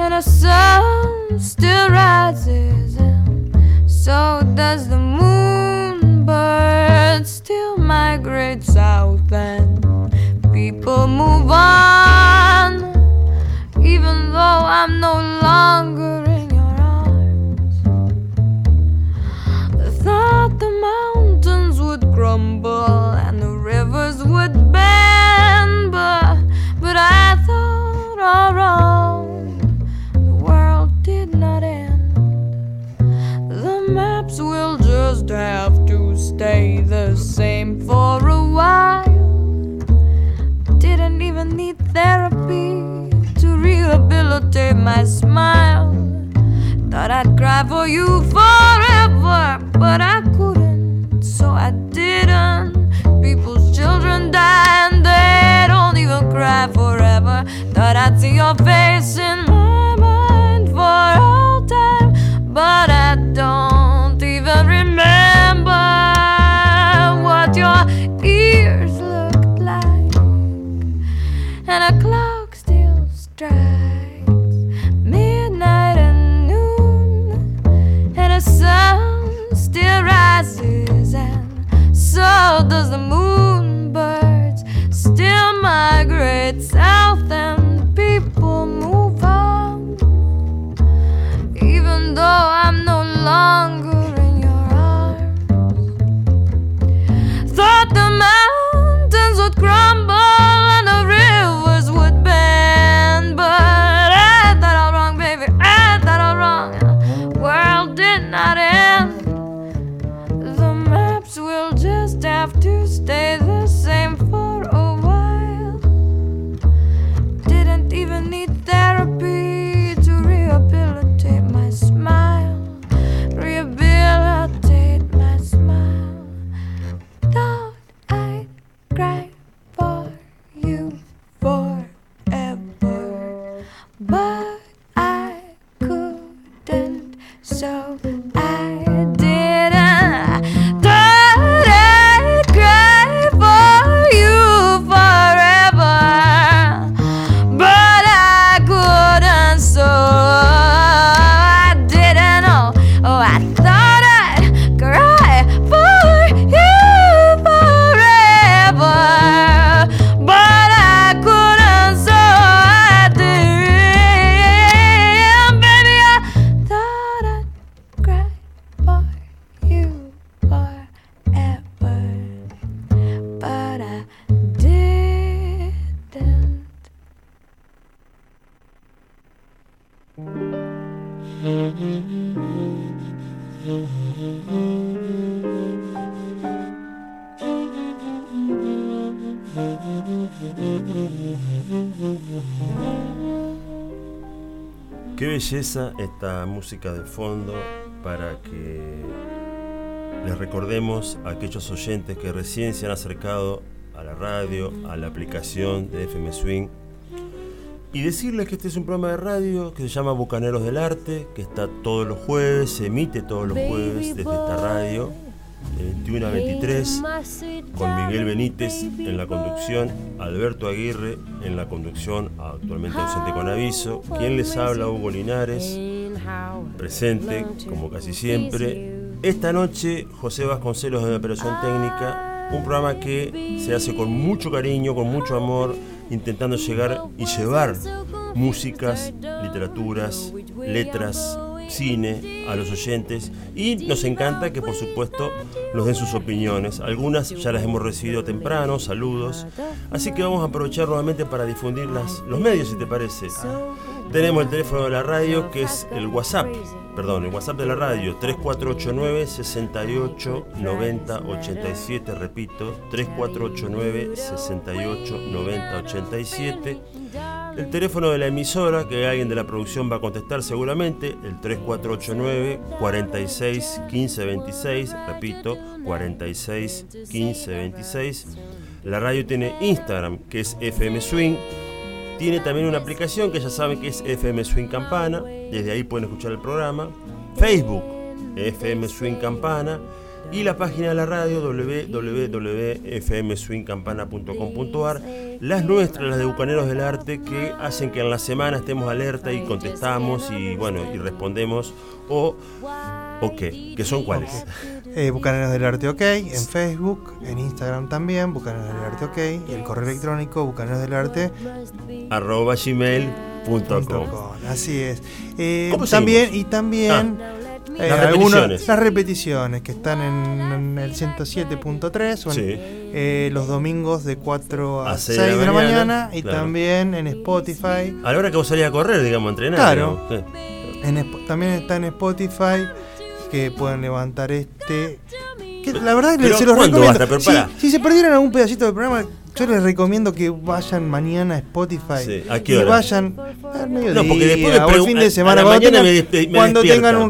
and a sun still rises, and so does the moon. Birds still migrate south and people move on, even though I'm no longer in your arms. I thought the mountains would crumble and the rivers would bend, but I thought all wrong, the world did not end. The maps will just have to stay the same for a while. Didn't even need therapy to rehabilitate my smile. Thought I'd cry for you forever, but I couldn't, so I didn't. People's children die and they don't even cry forever. Thought I'd see your face in my mind for all time, but I don't even remember what your ears looked like. And a clock still strikes midnight and noon, and a sun still rises, and so does the moon. Birds still migrate south and people move on, even though I'm no longer in your arms. Thought the mountains would crumble and the rivers would bend, but I thought all wrong, baby, I thought all wrong. The world did not end. We'll just have to stay the same for a while. Didn't even need therapy to rehabilitate my smile. Rehabilitate my smile. Thought I'd cry for you forever, but I couldn't, so I didn't. Qué belleza esta música de fondo para que les recordemos a aquellos oyentes que recién se han acercado a la radio, a la aplicación de FM Swing, y decirles que este es un programa de radio que se llama Bucaneros del Arte, que está todos los jueves, se emite todos los jueves desde esta radio de 21 a 23 con Miguel Benítez en la conducción, Alberto Aguirre en la conducción, actualmente ausente con aviso. Quien les habla, Hugo Linares, presente como casi siempre. Esta noche José Vasconcelos de la operación técnica, un programa que se hace con mucho cariño, con mucho amor, intentando llegar y llevar músicas, literaturas, letras, cine a los oyentes, y nos encanta que por supuesto nos den sus opiniones. Algunas ya las hemos recibido temprano, saludos, así que vamos a aprovechar nuevamente para difundir los medios, si te parece. Tenemos el teléfono de la radio, que es el WhatsApp de la radio, 3489 68 90 87, repito, 3489 68 90 87. El teléfono de la emisora, que alguien de la producción va a contestar seguramente, el 3489-461526, repito, 461526. La radio tiene Instagram, que es FM Swing. Tiene también una aplicación que ya saben que es FM Swing Campana. Desde ahí pueden escuchar el programa. Facebook, FM Swing Campana. Y la página de la radio, www.fmswingcampana.com.ar. Las nuestras, las de Bucaneros del Arte, que hacen que en la semana estemos alerta y contestamos y bueno, y respondemos. ¿O qué? ¿Qué son cuáles? Bucaneros del Arte OK, en Facebook, en Instagram también, Bucaneros del Arte OK, y el correo electrónico bucanerosdelarte@gmail.com. Así es. También las repeticiones que están en el 107.3 o en, sí, los domingos de 4 a 6 de la mañana, y claro, también en Spotify. A la hora que vos salís a correr, digamos, a entrenar. Claro. ¿No? Sí. También está en Spotify, que pueden levantar este... Que la verdad que se los recomiendo. Si se perdieron algún pedacito del programa... Yo les recomiendo que vayan mañana a Spotify. Sí. ¿A qué hora? Que vayan al mediodía, no, porque después o el fin de semana. Cuando tengan un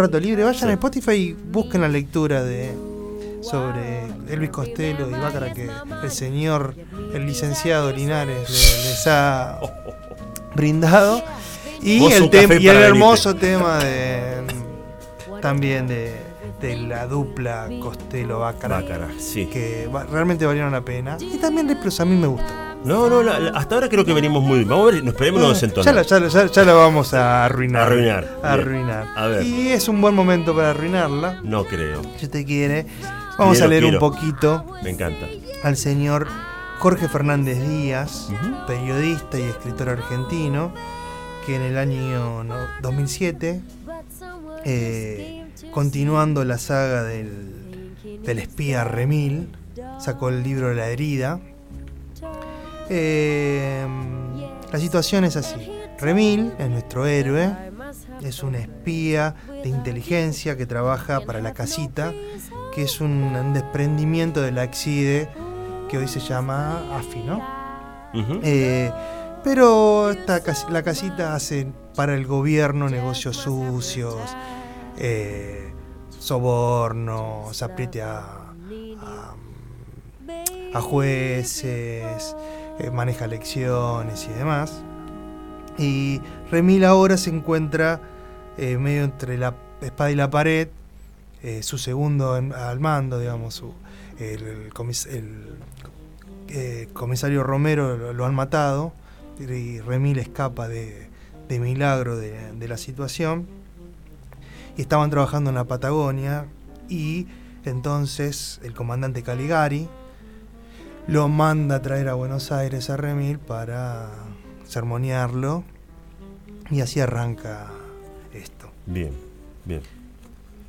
rato libre, vayan, sí, a Spotify y busquen la lectura sobre Elvis Costello y Bacharach, que el señor, el licenciado Linares les ha brindado. Y el hermoso tema de la dupla Costello-Bacharach, sí, que realmente valieron la pena. Y también Leprous a mí me gustó. Hasta ahora creo que venimos muy bien. Vamos a ver, nos esperemos unos entonados. Ya la vamos a arruinar. A ver. Y es un buen momento para arruinarla. No creo. Si te quiere. Vamos a leer un poquito. Me encanta. Al señor Jorge Fernández Díaz, uh-huh, periodista y escritor argentino, que en el año 2007... continuando la saga del espía Remil, sacó el libro La Herida. La situación es así. Remil es nuestro héroe, es un espía de inteligencia que trabaja para la casita, que es un desprendimiento de la AXIDE, que hoy se llama AFI, ¿no? Uh-huh. Pero la casita hace para el gobierno negocios sucios, sobornos, apriete a jueces, maneja elecciones y demás. Y Remil ahora se encuentra medio entre la espada y la pared. Su segundo al mando, digamos, el comisario Romero lo han matado, y Remil escapa de milagro de la situación. Y estaban trabajando en la Patagonia, y entonces el comandante Caligari lo manda a traer a Buenos Aires a Remil para sermonearlo, y así arranca esto. Bien.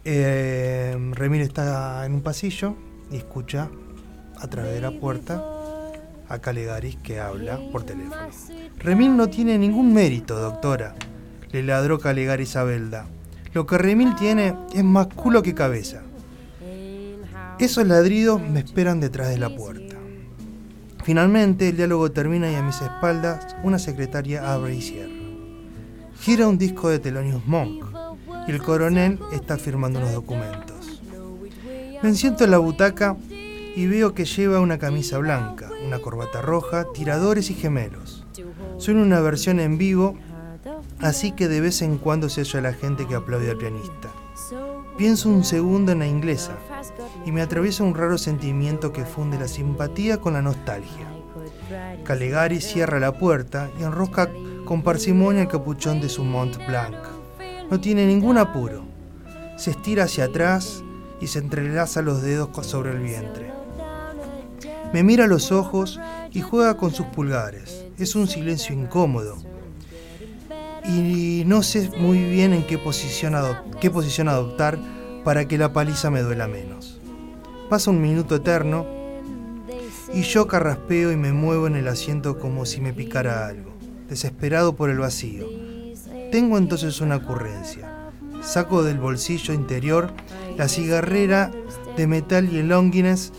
Remil está en un pasillo y escucha a través de la puerta a Caligari que habla por teléfono. Remil no tiene ningún mérito, doctora, le ladró Caligari Isabelda. Lo que Remil tiene es más culo que cabeza. Esos ladridos me esperan detrás de la puerta. Finalmente el diálogo termina y a mis espaldas una secretaria abre y cierra. Gira un disco de Thelonious Monk y el coronel está firmando unos documentos. Me siento en la butaca y veo que lleva una camisa blanca, una corbata roja, tiradores y gemelos. Suena una versión en vivo, así que de vez en cuando se oye a la gente que aplaude al pianista. Pienso un segundo en la inglesa y me atraviesa un raro sentimiento que funde la simpatía con la nostalgia. Caligari cierra la puerta y enrosca con parsimonia el capuchón de su Mont Blanc. No tiene ningún apuro. Se estira hacia atrás y se entrelaza los dedos sobre el vientre. Me mira a los ojos y juega con sus pulgares. Es un silencio incómodo. Y no sé muy bien en qué posición adoptar para que la paliza me duela menos. Pasa un minuto eterno y yo carraspeo y me muevo en el asiento como si me picara algo, desesperado por el vacío. Tengo entonces una ocurrencia. Saco del bolsillo interior la cigarrera de metal y el Longines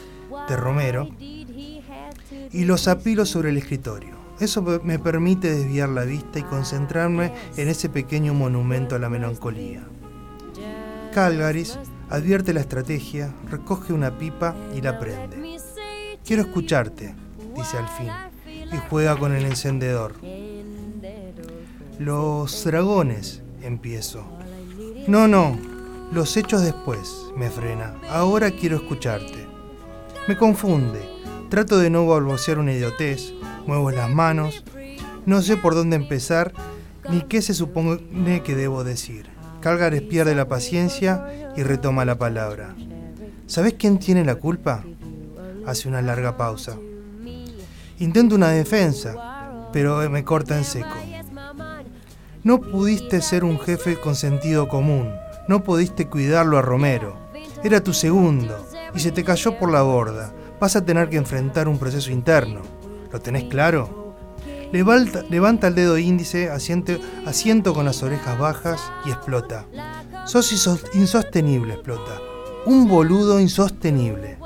de Romero y los apilo sobre el escritorio. Eso me permite desviar la vista y concentrarme en ese pequeño monumento a la melancolía. Caligari advierte la estrategia, recoge una pipa y la prende. «Quiero escucharte», dice al fin, y juega con el encendedor. «Los dragones», empiezo. «No, no, los hechos después», me frena. «Ahora quiero escucharte». Me confunde. Trato de no balbucear una idiotez. Muevo las manos. No sé por dónde empezar ni qué se supone que debo decir. Caligari pierde la paciencia y retoma la palabra. «¿Sabés quién tiene la culpa?». Hace una larga pausa. Intento una defensa, pero me corta en seco. «No pudiste ser un jefe con sentido común. No pudiste cuidarlo a Romero. Era tu segundo y se te cayó por la borda. Vas a tener que enfrentar un proceso interno. ¿Lo tenés claro?». Levanta el dedo índice, asiento con las orejas bajas y explota. «Sos insostenible», explota. «Un boludo insostenible.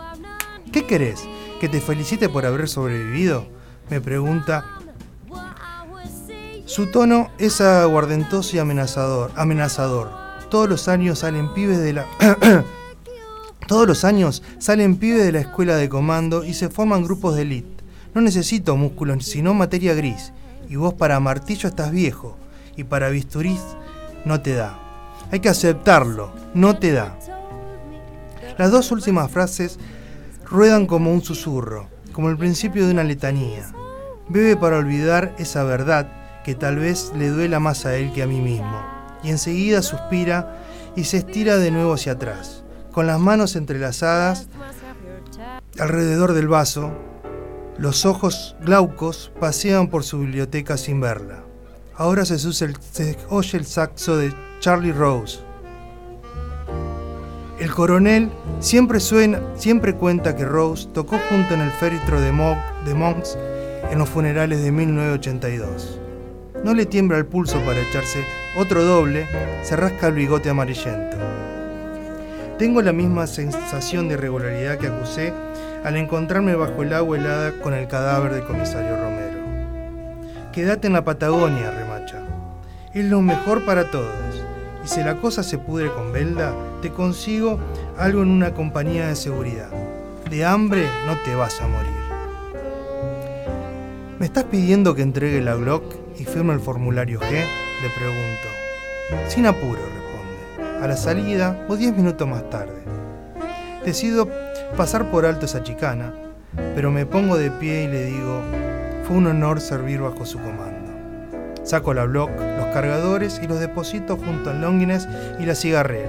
¿Qué querés? ¿Que te felicite por haber sobrevivido?», me pregunta. Su tono es aguardentoso y amenazador. Todos los años salen pibes de la escuela de comando y se forman grupos de élite. No necesito músculos, sino materia gris. Y vos para martillo estás viejo, y para bisturís no te da. Hay que aceptarlo, no te da. Las dos últimas frases ruedan como un susurro, como el principio de una letanía. Bebe para olvidar esa verdad que tal vez le duela más a él que a mí mismo. Y enseguida suspira y se estira de nuevo hacia atrás, con las manos entrelazadas alrededor del vaso. Los ojos glaucos pasean por su biblioteca sin verla. Ahora se oye el saxo de Charlie Rose. El coronel siempre cuenta que Rose tocó junto en el féretro de Monks en los funerales de 1982. No le tiembla el pulso para echarse otro doble, se rasca el bigote amarillento. Tengo la misma sensación de irregularidad que acusé al encontrarme bajo el agua helada con el cadáver del comisario Romero. «Quédate en la Patagonia», remacha. «Es lo mejor para todos. Y si la cosa se pudre con Belda, te consigo algo en una compañía de seguridad. De hambre no te vas a morir». «¿Me estás pidiendo que entregue la Glock y firme el formulario G?», le pregunto. «Sin apuro», responde. «A la salida o 10 minutos más tarde». Decido pasar por alto esa chicana, pero me pongo de pie y le digo: «Fue un honor servir bajo su comando». Saco la Glock, los cargadores y los deposito junto al Longines y la cigarrera.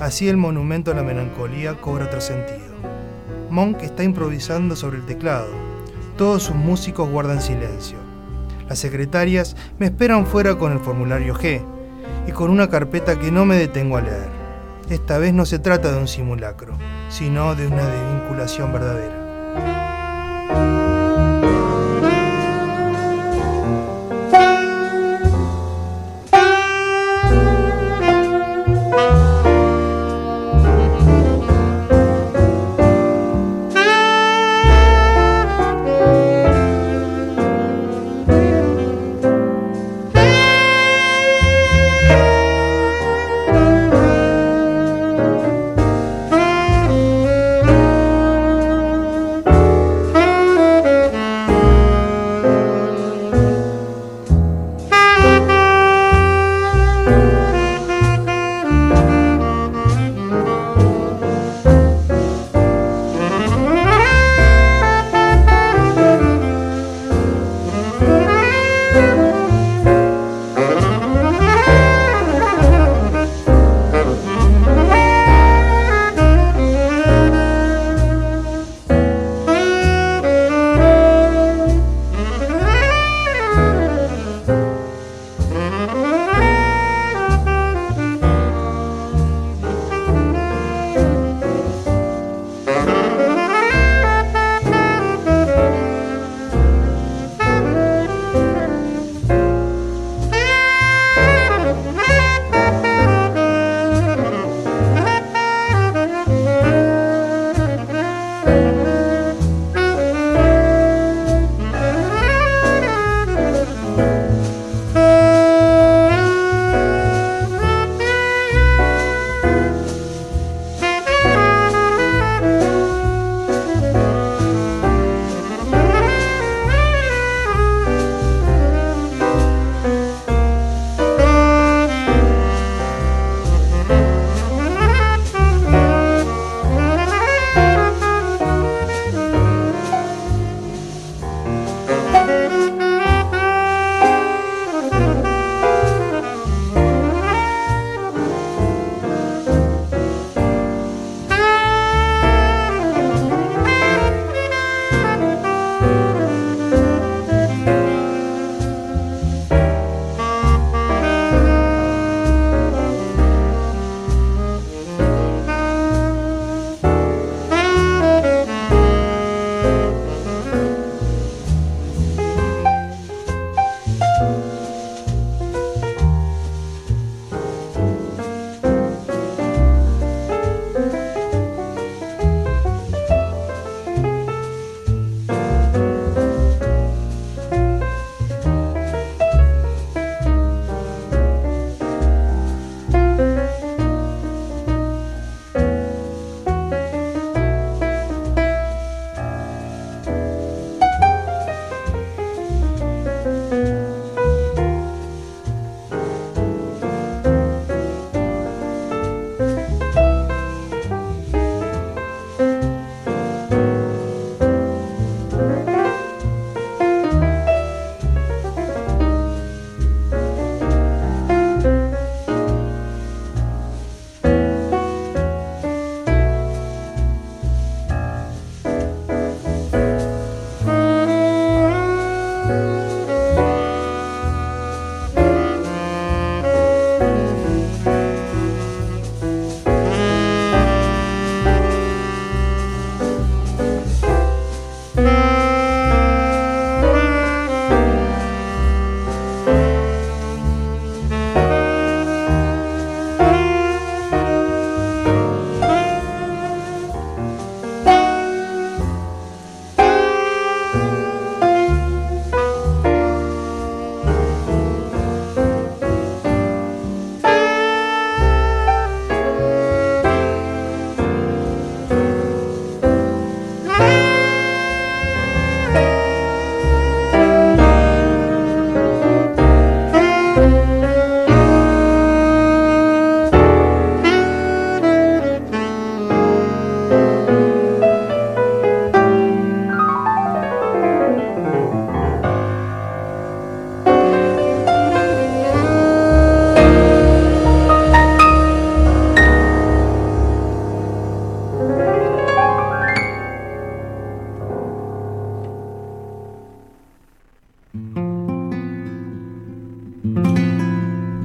Así el monumento a la melancolía cobra otro sentido. Monk está improvisando sobre el teclado. Todos sus músicos guardan silencio. Las secretarias me esperan fuera con el formulario G y con una carpeta que no me detengo a leer. Esta vez no se trata de un simulacro, sino de una desvinculación verdadera.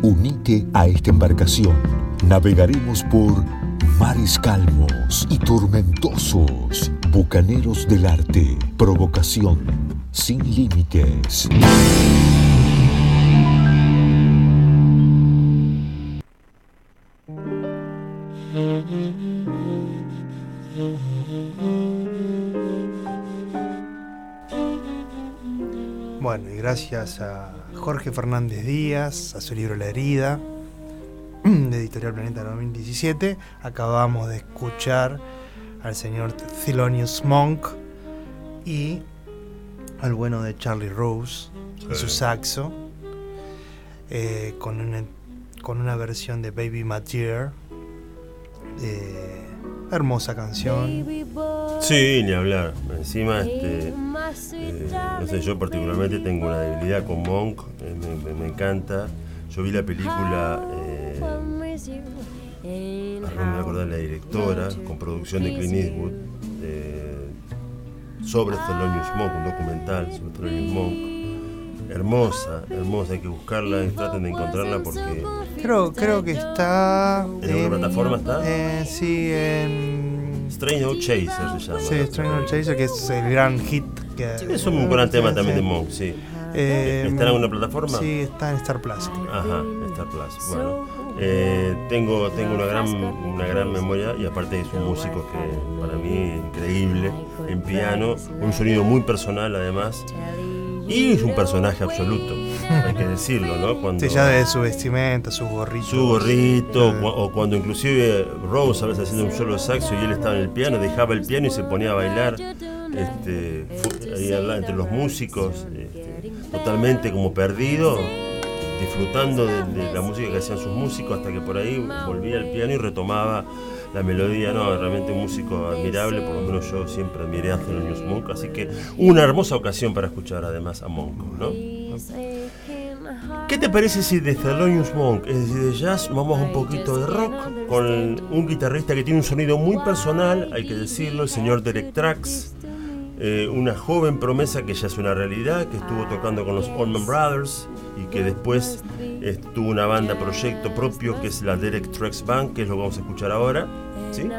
Unite a esta embarcación. Navegaremos por mares calmos y tormentosos, bucaneros del arte, provocación sin límites. Bueno, y gracias a Jorge Fernández Díaz, a su libro La Herida, de Editorial Planeta 2017. Acabamos de escuchar al señor Thelonious Monk y al bueno de Charlie Rose, sí, su saxo, con una versión de Baby My Dear. Hermosa canción. Sí, ni hablar. Encima, no sé, yo particularmente tengo una debilidad con Monk, me encanta. Yo vi la película, no me acuerdo de la directora, con producción de Clint Eastwood, sobre Thelonious Monk, un documental sobre Thelonious Monk. Hermosa, hay que buscarla, traten de encontrarla porque... Creo que está... ¿En alguna plataforma está? Sí, en... Strange No Chaser se llama. Sí, Strange No Chaser, que es el gran hit. Que... sí, es un gran tema también de Monk, sí. ¿Está en alguna plataforma? Sí, está en Star Plus. Ajá, Star Plus, bueno. Tengo una gran memoria, y aparte es un músico que para mí es increíble, en piano, un sonido muy personal además. Y es un personaje absoluto, hay que decirlo, ¿no? Cuando, sí, ya de su vestimenta, su gorrito, o cuando inclusive Rose a veces haciendo un solo saxo y él estaba en el piano, dejaba el piano y se ponía a bailar ahí entre los músicos, totalmente como perdido, disfrutando de la música que hacían sus músicos, hasta que por ahí volvía al piano y retomaba la melodía. No, realmente un músico admirable, por lo menos yo siempre admiré a Thelonious Monk, así que una hermosa ocasión para escuchar además a Monk, ¿no? ¿Qué te parece si de Thelonious Monk, es decir, de jazz, vamos a un poquito de rock con un guitarrista que tiene un sonido muy personal, hay que decirlo, el señor Derek Trucks, una joven promesa que ya es una realidad, que estuvo tocando con los Allman Brothers y que después tuvo una banda proyecto propio que es la Derek Trucks Band, que es lo que vamos a escuchar ahora, ¿sí?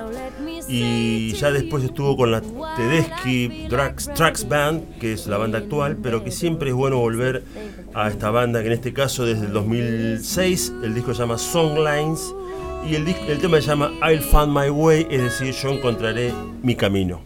Y ya después estuvo con la Tedeschi Trucks Band, que es la banda actual, pero que siempre es bueno volver a esta banda, que en este caso desde el 2006 el disco se llama Songlines y el tema se llama I'll Find My Way, es decir, yo encontraré mi camino.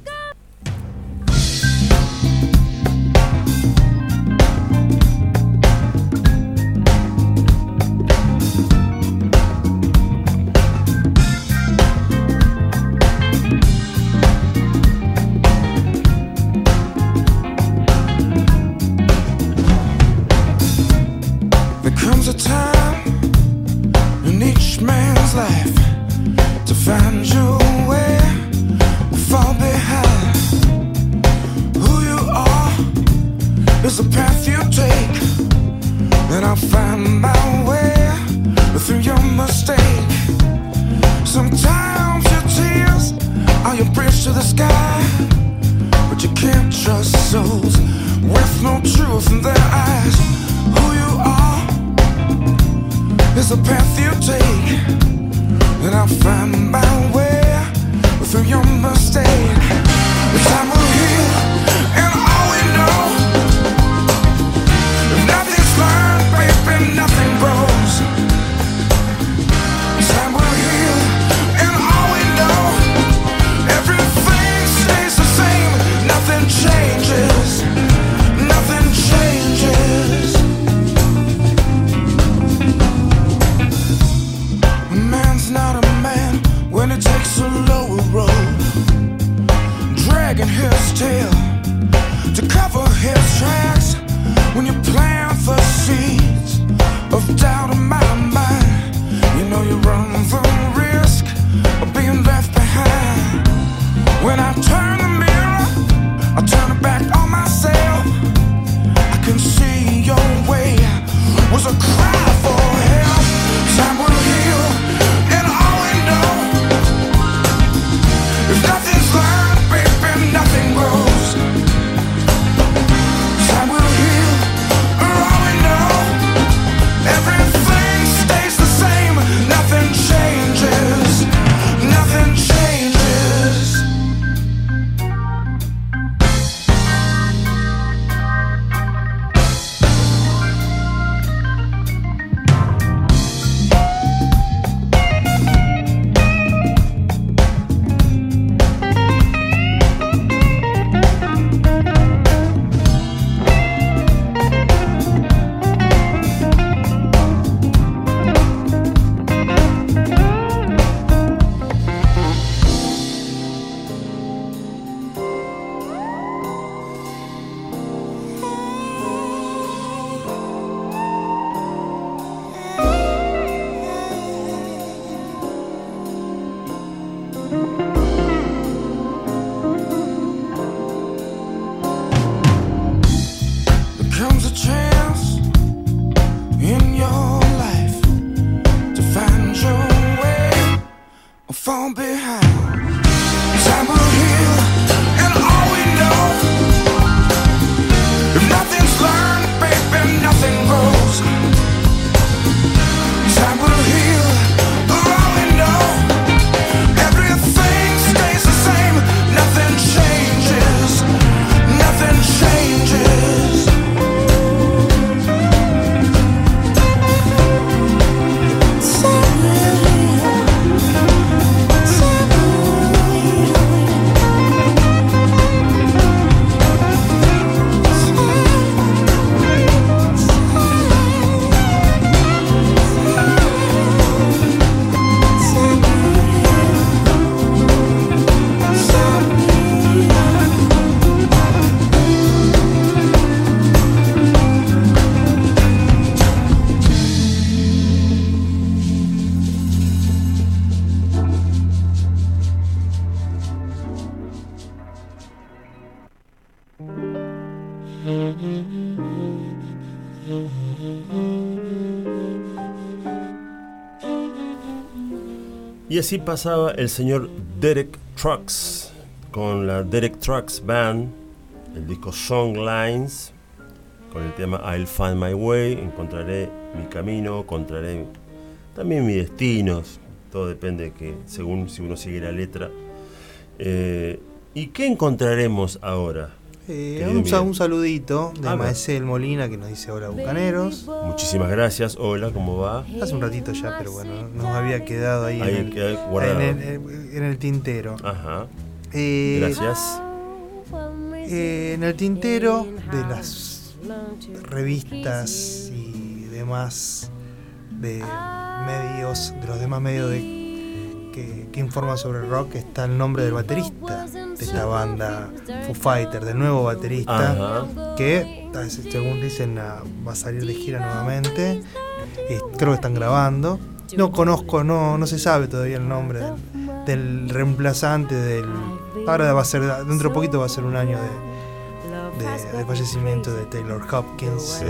Y así pasaba el señor Derek Trucks con la Derek Trucks Band, el disco Songlines, con el tema I'll Find My Way, encontraré mi camino, encontraré también mis destinos, todo depende de que según si uno sigue la letra. ¿Y qué encontraremos ahora? Un saludito de Maesel Molina, que nos dice hola bucaneros. Muchísimas gracias, hola, ¿cómo va? Hace un ratito ya, pero bueno, nos había quedado ahí en el tintero. Ajá. Gracias. En el tintero de las revistas y demás de medios, de los demás medios que informan sobre el rock, está el nombre del baterista de esta banda Foo Fighters, del nuevo baterista. Ajá. Que según dicen va a salir de gira nuevamente, creo que están grabando, no se sabe todavía el nombre del reemplazante del... Ahora va a ser, dentro de poquito va a ser un año de fallecimiento de Taylor Hopkins. Sí.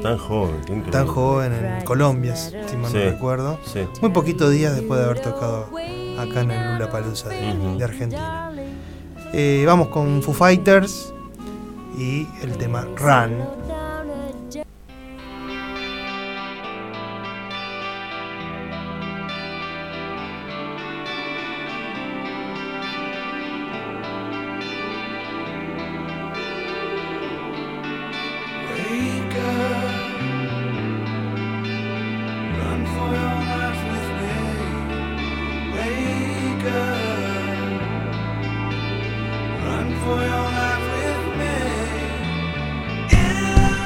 Tan joven en Colombia, si mal no recuerdo. Sí. Muy poquitos días después de haber tocado acá en el Lollapalooza de Argentina. Vamos con Foo Fighters y el tema Run. For your life with me.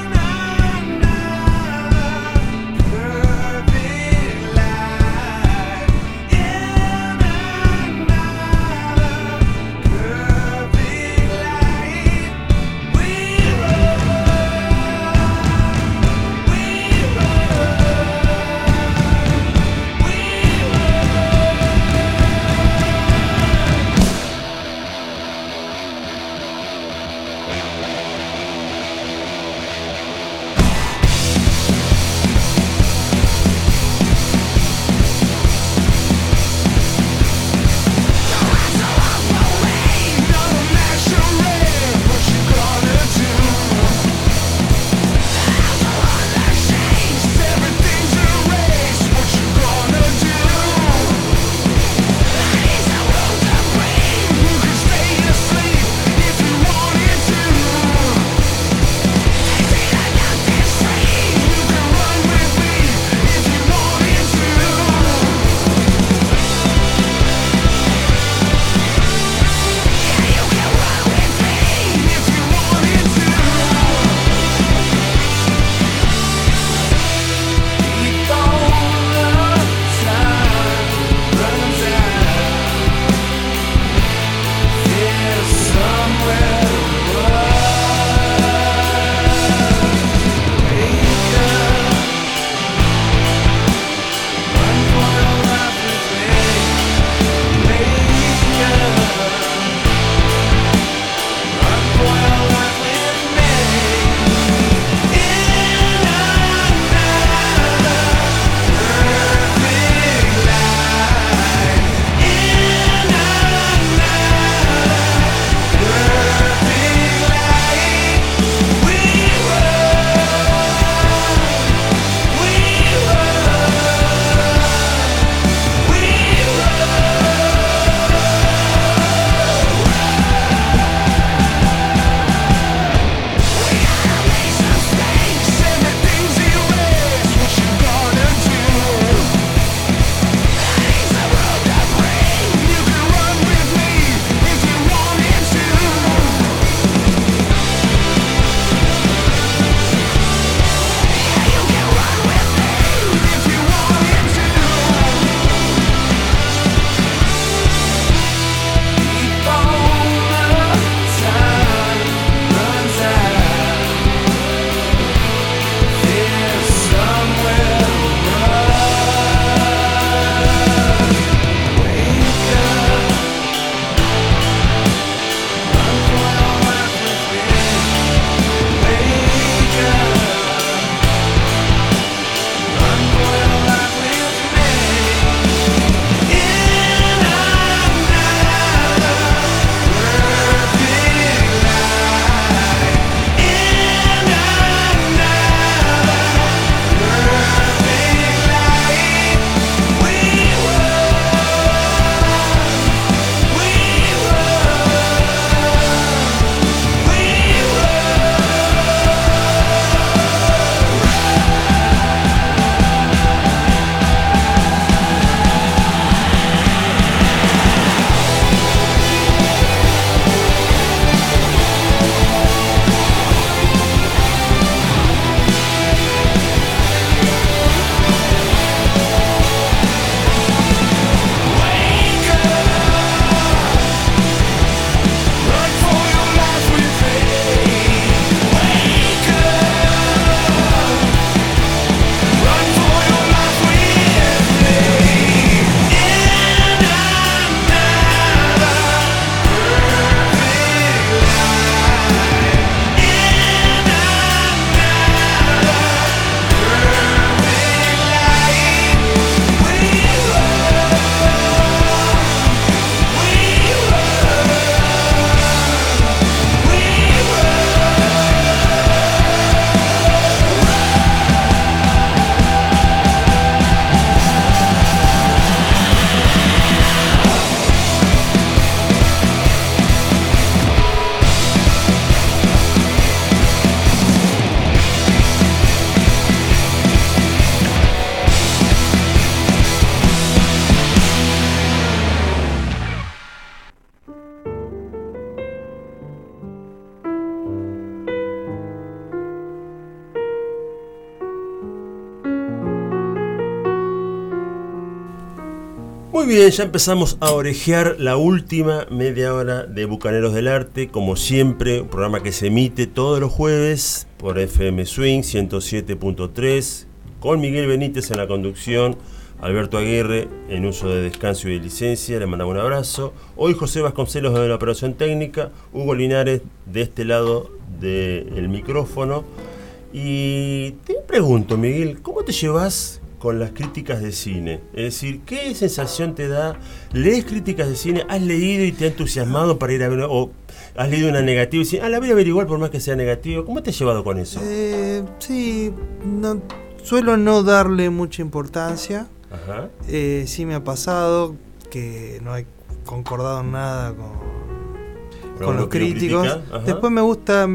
Muy bien, ya empezamos a orejear la última media hora de Bucaneros del Arte, como siempre, un programa que se emite todos los jueves por FM Swing 107.3, con Miguel Benítez en la conducción, Alberto Aguirre en uso de descanso y de licencia, le mandamos un abrazo. Hoy José Vasconcelos de la operación técnica, Hugo Linares de este lado del micrófono. Y te pregunto, Miguel, ¿cómo te llevas con las críticas de cine? Es decir, ¿qué sensación te da? ¿Lees críticas de cine? ¿Has leído y te ha entusiasmado para ir a ver? ¿O has leído una negativa y dices, la voy a averiguar por más que sea negativo? ¿Cómo te has llevado con eso? Sí, no, suelo no darle mucha importancia. Ajá. Sí me ha pasado que no he concordado nada con los críticos. Después me gusta...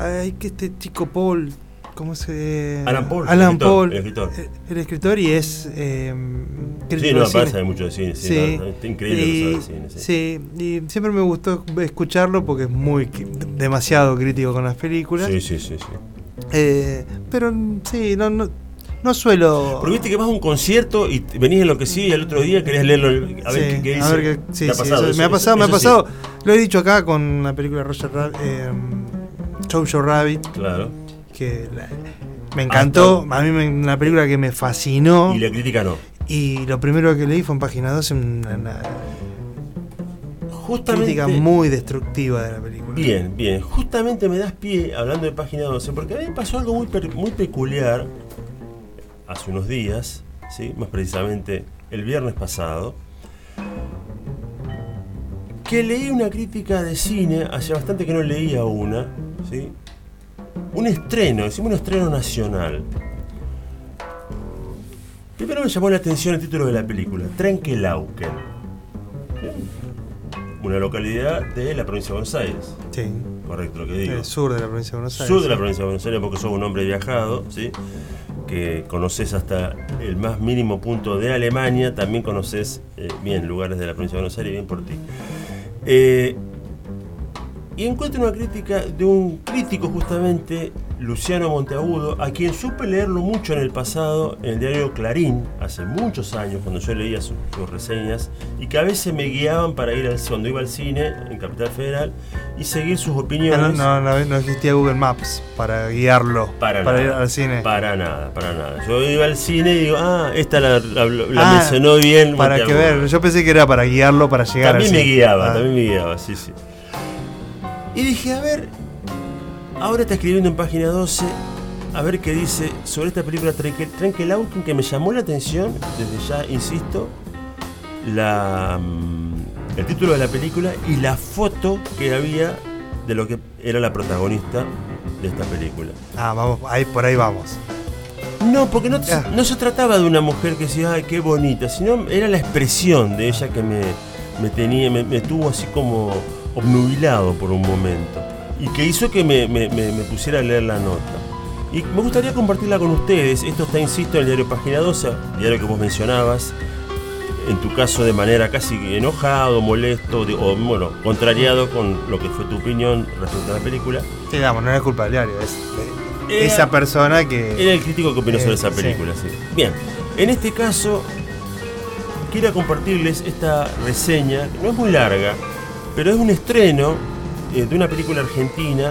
Ay, que este chico Paul... ¿Cómo se...? Alan Paul, el escritor y es... sí, no, pasa mucho de cine, sí. No, es increíble y, lo que sabe de cine. Sí. Sí, y siempre me gustó escucharlo porque es muy demasiado crítico con las películas. Sí. Pero sí, no suelo... Porque viste que vas a un concierto y venís en lo que sí y al otro día querés leerlo a ver qué dice. Me ha pasado. Lo he dicho acá con la película Roger Rabbit, Jojo Rabbit. Claro. Que me encantó, a mí una película que me fascinó. Y la crítica no. Y lo primero que leí fue en Página 12, una crítica muy destructiva de la película. Bien, justamente me das pie hablando de Página 12, porque a mí me pasó algo muy peculiar hace unos días, ¿sí? Más precisamente el viernes pasado, que leí una crítica de cine, hace bastante que no leía una, ¿sí? Hicimos un estreno nacional. Primero me llamó la atención el título de la película, Trenquelauquen, una localidad de la provincia de Buenos Aires. Sí. Correcto lo que digo. El sur de la provincia de Buenos Aires. Sur de la provincia de Buenos Aires, porque sos un hombre viajado, ¿sí? Que conoces hasta el más mínimo punto de Alemania, también conoces bien lugares de la provincia de Buenos Aires, bien por ti. Y encuentro una crítica de un crítico, justamente, Luciano Monteagudo, a quien supe leerlo mucho en el pasado, en el diario Clarín, hace muchos años, cuando yo leía sus reseñas, y que a veces me guiaban para ir cuando iba al cine, en Capital Federal, y seguir sus opiniones. No existía Google Maps para guiarlo, para ir al cine. Para nada. Yo iba al cine y digo, esta la mencionó bien. Para que ver, yo pensé que era para guiarlo, para llegar también al cine. También me guiaba, sí. Y dije, a ver, ahora está escribiendo en Página 12, a ver qué dice sobre esta película Trenquelauquen, que me llamó la atención, desde ya, insisto, el título de la película y la foto que había de lo que era la protagonista de esta película. Por ahí vamos. No, porque no se trataba de una mujer que decía, ay, qué bonita, sino era la expresión de ella que me tuvo así como... obnubilado por un momento, y que hizo que me pusiera a leer la nota. Y me gustaría compartirla con ustedes. Esto está, insisto, en el diario Página 12, diario que vos mencionabas, en tu caso de manera casi enojado, molesto, o bueno, contrariado con lo que fue tu opinión respecto a la película. Sí, no era culpa del diario, esa persona que... Era el crítico que opinó sobre esa película, sí. Bien, en este caso, quiero compartirles esta reseña, que no es muy larga, pero es un estreno de una película argentina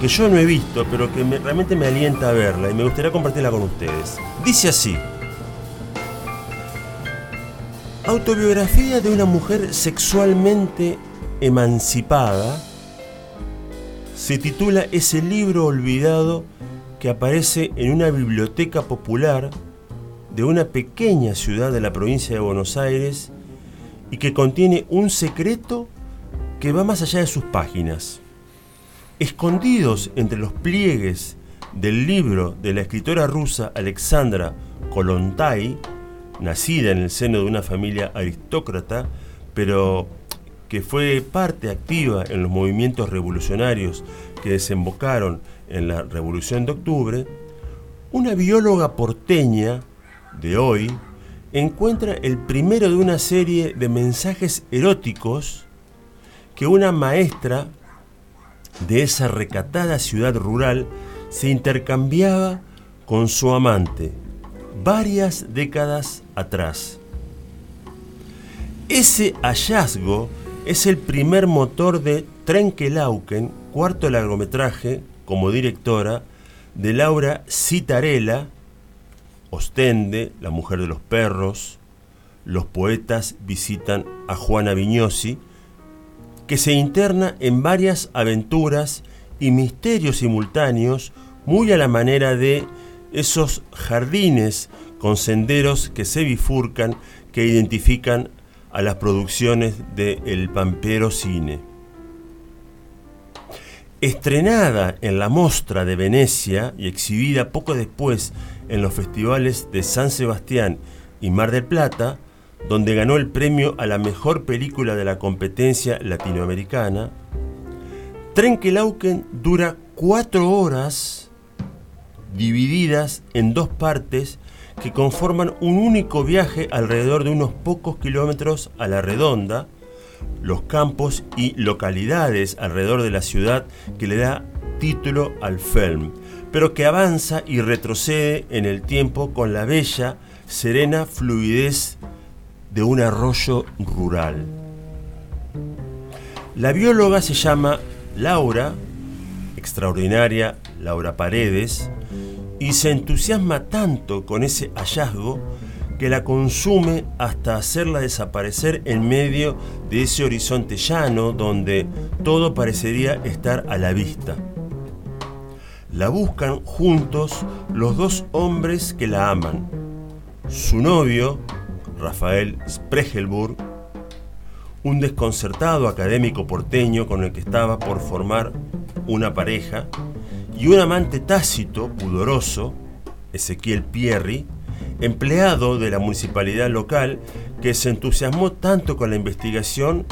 que yo no he visto, pero que realmente me alienta a verla y me gustaría compartirla con ustedes. Dice así: autobiografía de una mujer sexualmente emancipada, se titula ese libro olvidado que aparece en una biblioteca popular de una pequeña ciudad de la provincia de Buenos Aires y que contiene un secreto que va más allá de sus páginas. Escondidos entre los pliegues del libro de la escritora rusa Alexandra Kollontai, nacida en el seno de una familia aristócrata, pero que fue parte activa en los movimientos revolucionarios que desembocaron en la Revolución de Octubre, una bióloga porteña de hoy encuentra el primero de una serie de mensajes eróticos que una maestra de esa recatada ciudad rural se intercambiaba con su amante varias décadas atrás. Ese hallazgo es el primer motor de Trenke Lauken, cuarto largometraje como directora de Laura Citarella, Ostende, La mujer de los perros, Los poetas visitan a Juana Vignosi, que se interna en varias aventuras y misterios simultáneos, muy a la manera de esos jardines con senderos que se bifurcan, que identifican a las producciones de El Pampero Cine. Estrenada en la Mostra de Venecia y exhibida poco después en los festivales de San Sebastián y Mar del Plata, donde ganó el premio a la mejor película de la competencia latinoamericana, Trenke Lauken dura 4 horas divididas en 2 partes que conforman un único viaje alrededor de unos pocos kilómetros a la redonda, los campos y localidades alrededor de la ciudad que le da título al film, pero que avanza y retrocede en el tiempo con la bella, serena fluidez de un arroyo rural. La bióloga se llama Laura, extraordinaria Laura Paredes, y se entusiasma tanto con ese hallazgo que la consume hasta hacerla desaparecer en medio de ese horizonte llano donde todo parecería estar a la vista. La buscan juntos los 2 hombres que la aman, su novio, Rafael Spregelburg, un desconcertado académico porteño con el que estaba por formar una pareja, y un amante tácito, pudoroso, Ezequiel Pierri, empleado de la municipalidad local, que se entusiasmó tanto con la investigación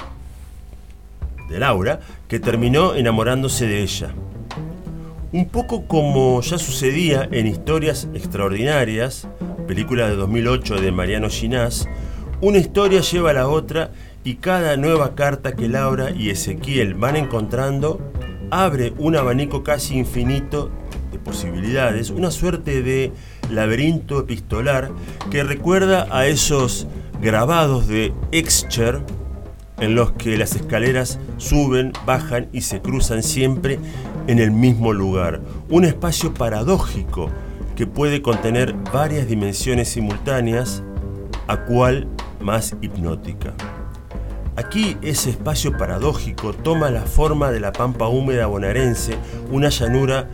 de Laura que terminó enamorándose de ella. Un poco como ya sucedía en Historias Extraordinarias, película de 2008 de Mariano Ginás, una historia lleva a la otra y cada nueva carta que Laura y Ezequiel van encontrando abre un abanico casi infinito de posibilidades, una suerte de laberinto epistolar que recuerda a esos grabados de Escher en los que las escaleras suben, bajan y se cruzan siempre en el mismo lugar. Un espacio paradójico que puede contener varias dimensiones simultáneas, a cual más hipnótica. Aquí ese espacio paradójico toma la forma de la pampa húmeda bonaerense, una llanura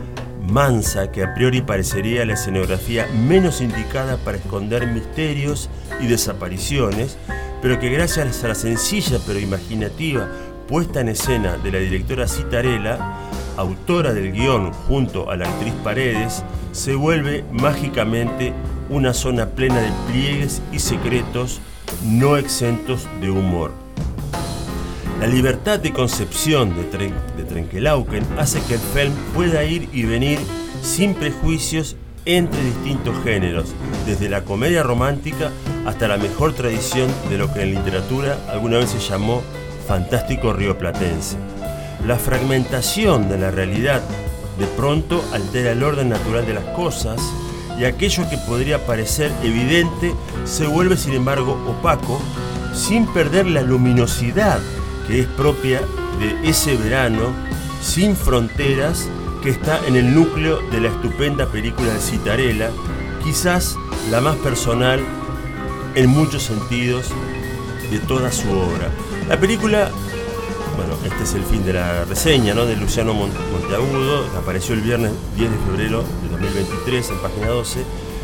mansa que a priori parecería la escenografía menos indicada para esconder misterios y desapariciones, pero que gracias a la sencilla pero imaginativa puesta en escena de la directora Citarella, autora del guión junto a la actriz Paredes, se vuelve mágicamente una zona plena de pliegues y secretos no exentos de humor. La libertad de concepción de Trenke Lauken hace que el film pueda ir y venir sin prejuicios entre distintos géneros, desde la comedia romántica hasta la mejor tradición de lo que en literatura alguna vez se llamó fantástico rioplatense. La fragmentación de la realidad de pronto altera el orden natural de las cosas y aquello que podría parecer evidente se vuelve sin embargo opaco, sin perder la luminosidad que es propia de ese verano sin fronteras que está en el núcleo de la estupenda película de Citarella, quizás la más personal en muchos sentidos de toda su obra. La película, bueno, este es el fin de la reseña, ¿no?, de Luciano Monteagudo, que apareció el viernes 10 de febrero de 2023 en Página 12.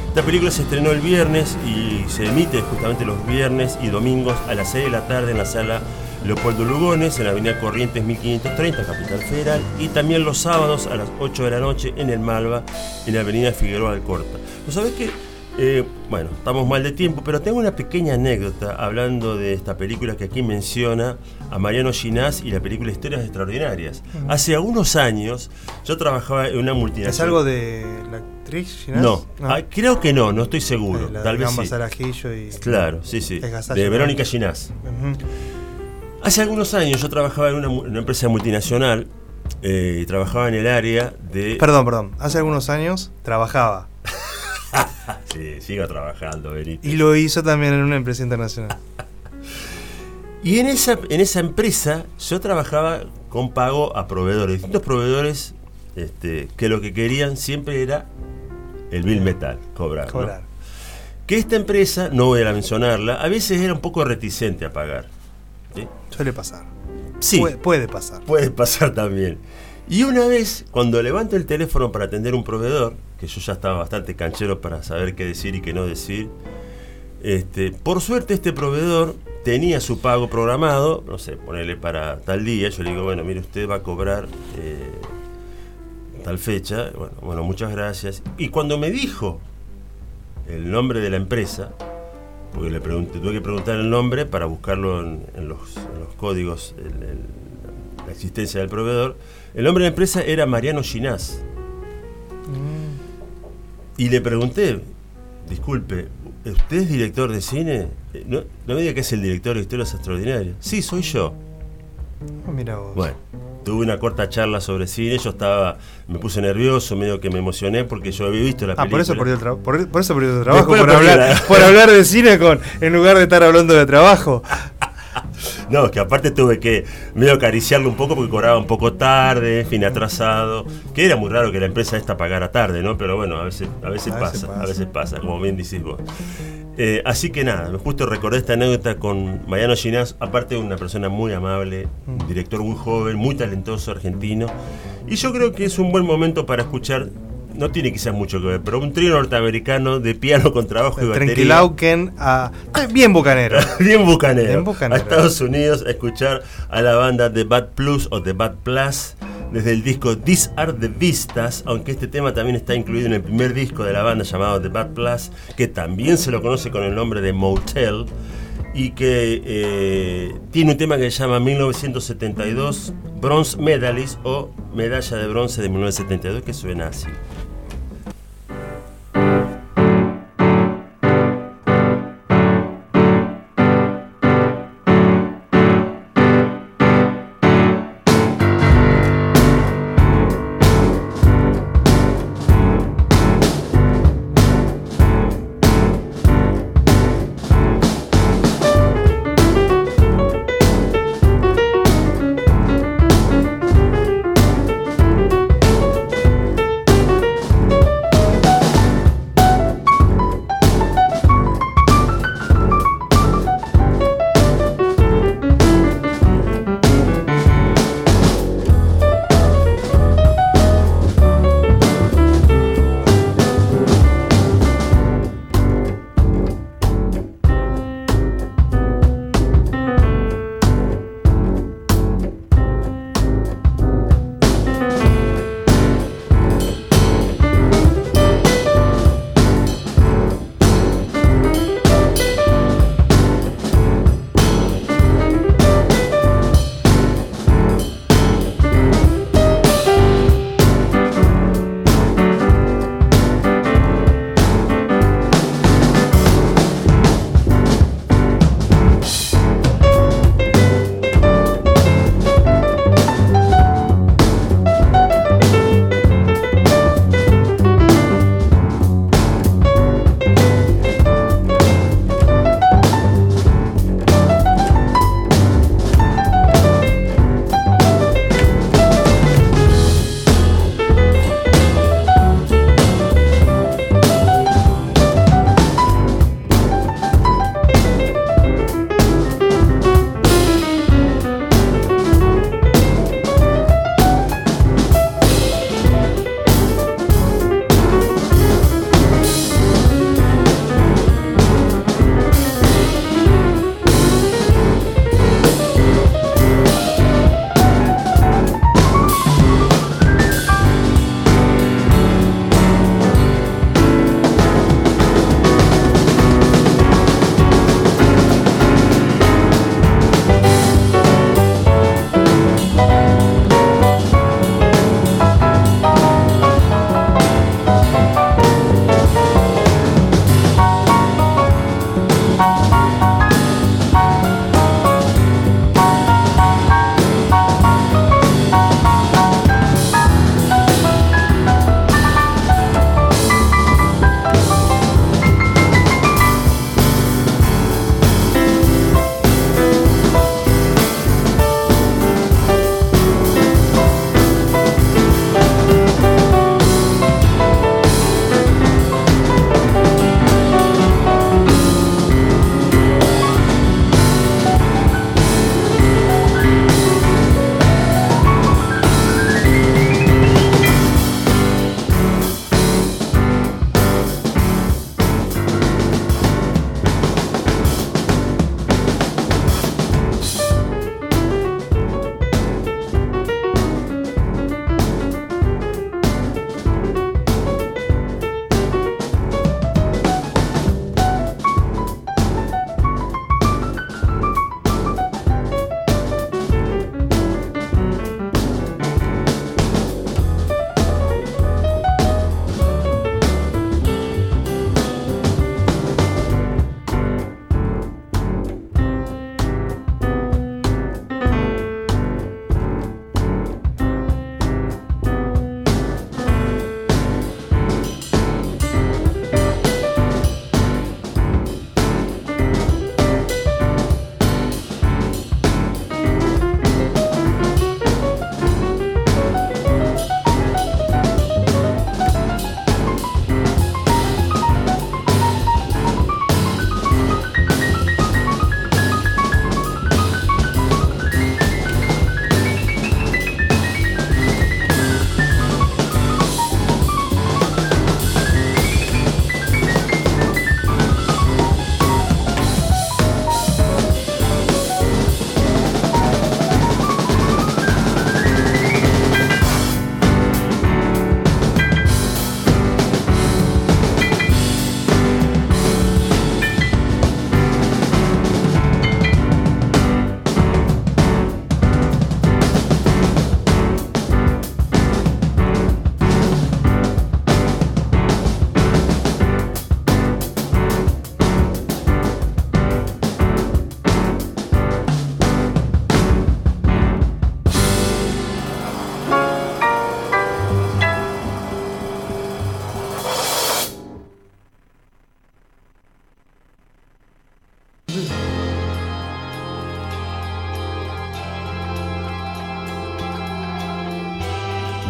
Esta película se estrenó el viernes y se emite justamente los viernes y domingos a las 6 de la tarde en la sala Leopoldo Lugones, en la avenida Corrientes 1530, Capital Federal, y también los sábados a las 8 de la noche en el Malva, en la avenida Figueroa Alcorta. ¿No sabés que, bueno, estamos mal de tiempo, pero tengo una pequeña anécdota hablando de esta película que aquí menciona a Mariano Ginás y la película Historias Extraordinarias? Hace algunos años yo trabajaba en una multinacional. ¿Es algo de la actriz Ginás? No. Creo que no estoy seguro. La tal de vez Zarajillo y... Claro, sí, de Verónica Ginás. Hace algunos años yo trabajaba en una empresa multinacional y trabajaba en el área de... Perdón. Hace algunos años trabajaba. Sí, sigo trabajando, Benito. Y lo hizo también en una empresa internacional. Y en esa empresa yo trabajaba con pago a proveedores, distintos proveedores que lo que querían siempre era el bill metal, cobrar. ¿No? Que esta empresa, no voy a mencionarla, a veces era un poco reticente a pagar. ¿Sí? Suele pasar. Sí. Puede pasar. Puede pasar también. Y una vez, cuando levanto el teléfono para atender un proveedor, que yo ya estaba bastante canchero para saber qué decir y qué no decir, por suerte este proveedor tenía su pago programado, no sé, ponerle para tal día. Yo le digo, bueno, mire, usted va a cobrar tal fecha. Bueno, muchas gracias. Y cuando me dijo el nombre de la empresa, porque le pregunté, tuve que preguntar el nombre para buscarlo en los códigos, la existencia del proveedor. El nombre de la empresa era Mariano Ginás. Y le pregunté, disculpe, ¿usted es director de cine? No me diga que es el director de Historias Extraordinarias. Sí, soy yo. Mira vos. Bueno, tuve una corta charla sobre cine. Yo estaba, me puse nervioso, medio que me emocioné porque yo había visto la película. Por eso perdió el trabajo. Por hablar de cine en lugar de estar hablando de trabajo. No, es que aparte tuve que medio acariciarlo un poco porque cobraba un poco tarde, en fin, atrasado. Que era muy raro que la empresa esta pagara tarde, ¿no? Pero bueno, a veces pasa, como bien decís vos. Así que nada, justo recordé esta anécdota con Mariano Ginás, aparte de una persona muy amable, un director muy joven, muy talentoso, argentino. Y yo creo que es un buen momento para escuchar, no tiene quizás mucho que ver, pero un trío norteamericano de piano con trabajo y batería. Trenquilauquen a... Bien bucanero. A Estados Unidos a escuchar a la banda The Bad Plus o The Bad Plus desde el disco These Are The Vistas, aunque este tema también está incluido en el primer disco de la banda llamado The Bad Plus, que también se lo conoce con el nombre de Motel y que tiene un tema que se llama 1972 Bronze Medalist o Medalla de Bronce de 1972 que suena así.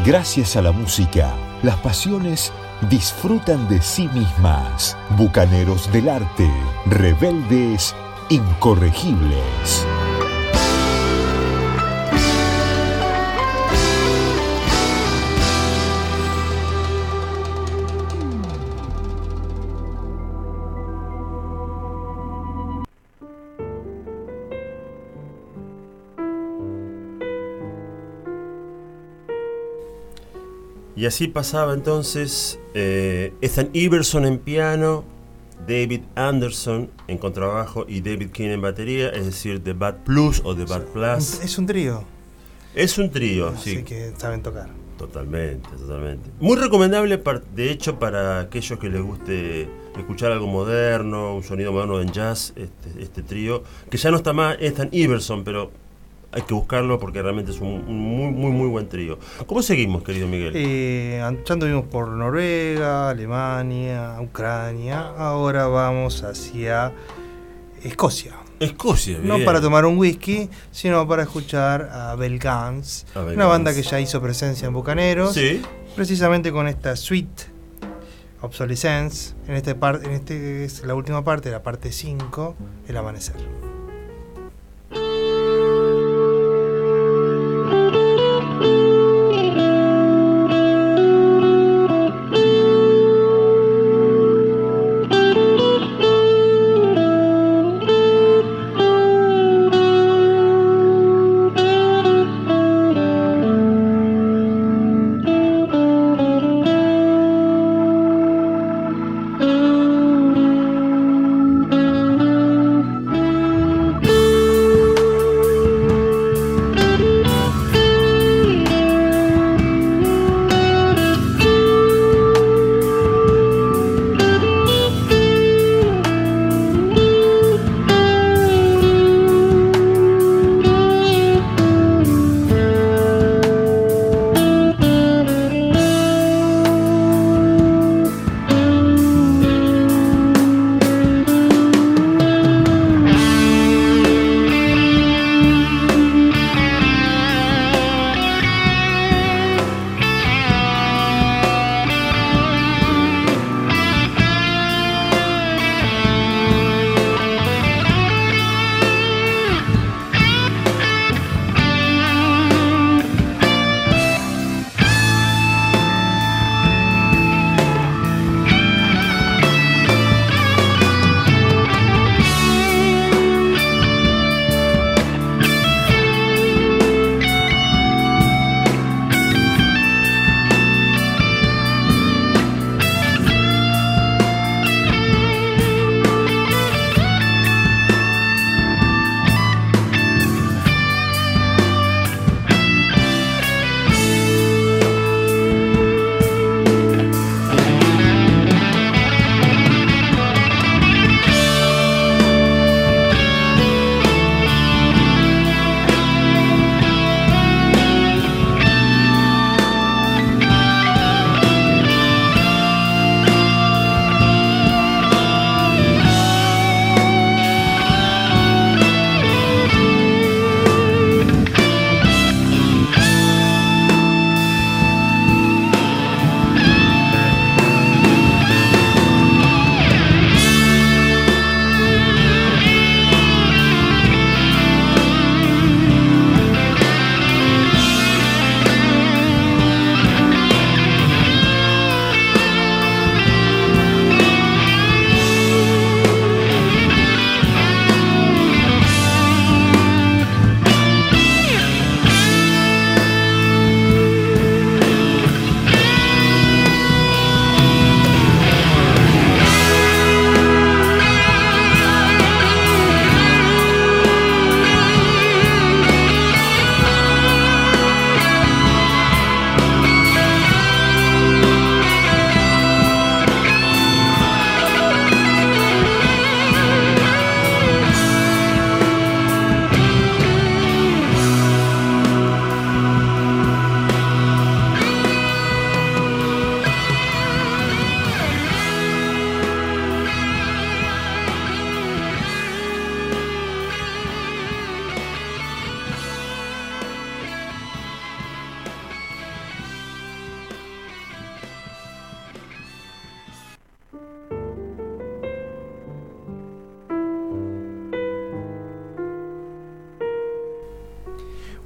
Gracias a la música, las pasiones disfrutan de sí mismas. Bucaneros del arte, rebeldes, incorregibles. Y así pasaba entonces Ethan Iverson en piano, David Anderson en contrabajo y David King en batería, es decir, The Bad Plus o The Bad Plus. Es un trío. Es un trío, así sí. Así que saben tocar. Totalmente, totalmente. Muy recomendable, de hecho, para aquellos que les guste escuchar algo moderno, un sonido moderno en jazz, este trío, que ya no está más Ethan Iverson, pero... hay que buscarlo porque realmente es un muy buen trío. ¿Cómo seguimos, querido Miguel? Ya anduvimos por Noruega, Alemania, Ucrania. Ahora vamos hacia Escocia. Escocia, bien. No para tomar un whisky, sino para escuchar a Bell Guns, una banda que ya hizo presencia en Bucaneros, sí, precisamente con esta suite Obsolescence. En este es la última parte, la parte 5, El Amanecer.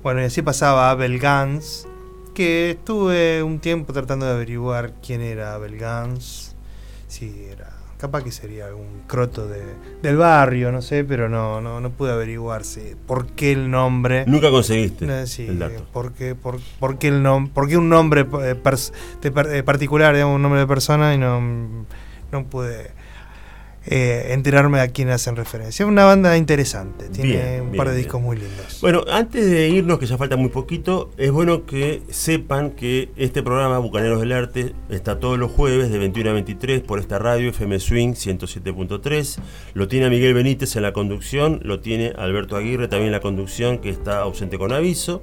Bueno, y así pasaba Abel Gance, que estuve un tiempo tratando de averiguar quién era Abel Gance, si era, capaz que sería un croto del barrio, no sé, pero no pude averiguarse por qué el nombre. Nunca conseguiste el dato. Por qué el nombre, por qué un nombre particular, digamos, un nombre de persona, y no pude enterarme a quién hacen referencia. Es una banda interesante, tiene un par de discos muy lindos. Bueno, antes de irnos, que ya falta muy poquito, es bueno que sepan que este programa Bucaneros del Arte está todos los jueves de 21 a 23 por esta radio FM Swing 107.3. Lo tiene Miguel Benítez en la conducción, lo tiene Alberto Aguirre también en la conducción, que está ausente con aviso.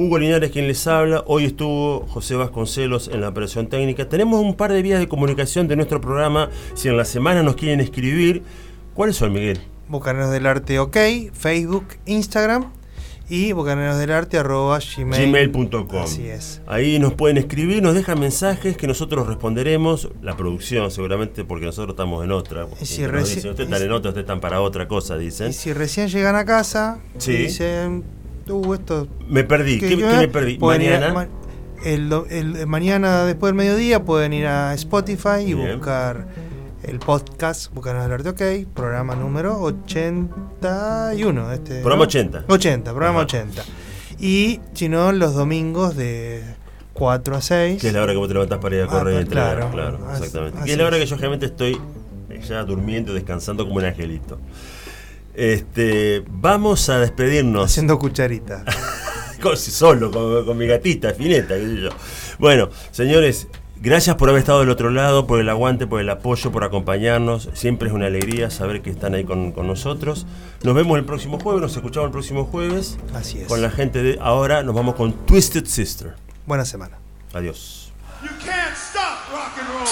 Hugo Linares quien les habla, hoy estuvo José Vasconcelos en la operación técnica. Tenemos un par de vías de comunicación de nuestro programa, si en la semana nos quieren escribir. ¿Cuáles son, Miguel? Bucaneros del Arte OK, Facebook, Instagram y bucanerosdelarte@gmail.com. Así es. Ahí nos pueden escribir, nos dejan mensajes que nosotros responderemos, la producción seguramente, porque nosotros estamos en otra. Y si dicen, ustedes están en otra, ustedes están para otra cosa, dicen. Y si recién llegan a casa, sí, dicen... esto, me perdí. ¿Qué me perdí? Mañana. Mañana después del mediodía pueden ir a Spotify y buscar el podcast Bucaneros del Arte OK, programa número 81. Programa 80. Y si no, los domingos de 4 a 6. Que es la hora que vos te levantás para ir a correr y entrenar. Claro, exactamente. Que es la hora que yo realmente estoy ya durmiendo, descansando como un angelito. Vamos a despedirnos. Haciendo cucharita. Solo, con mi gatita, Fineta, qué sé yo. Bueno, señores, gracias por haber estado del otro lado, por el aguante, por el apoyo, por acompañarnos. Siempre es una alegría saber que están ahí con nosotros. Nos vemos el próximo jueves, nos escuchamos el próximo jueves. Así es. Con la gente de ahora nos vamos con Twisted Sister. Buena semana. Adiós. You can't stop rock and roll.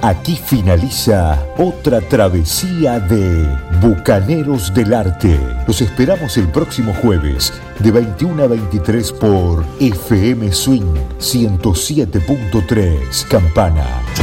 Aquí finaliza otra travesía de Bucaneros del Arte. Los esperamos el próximo jueves de 21 a 23 por FM Swing 107.3 Campana.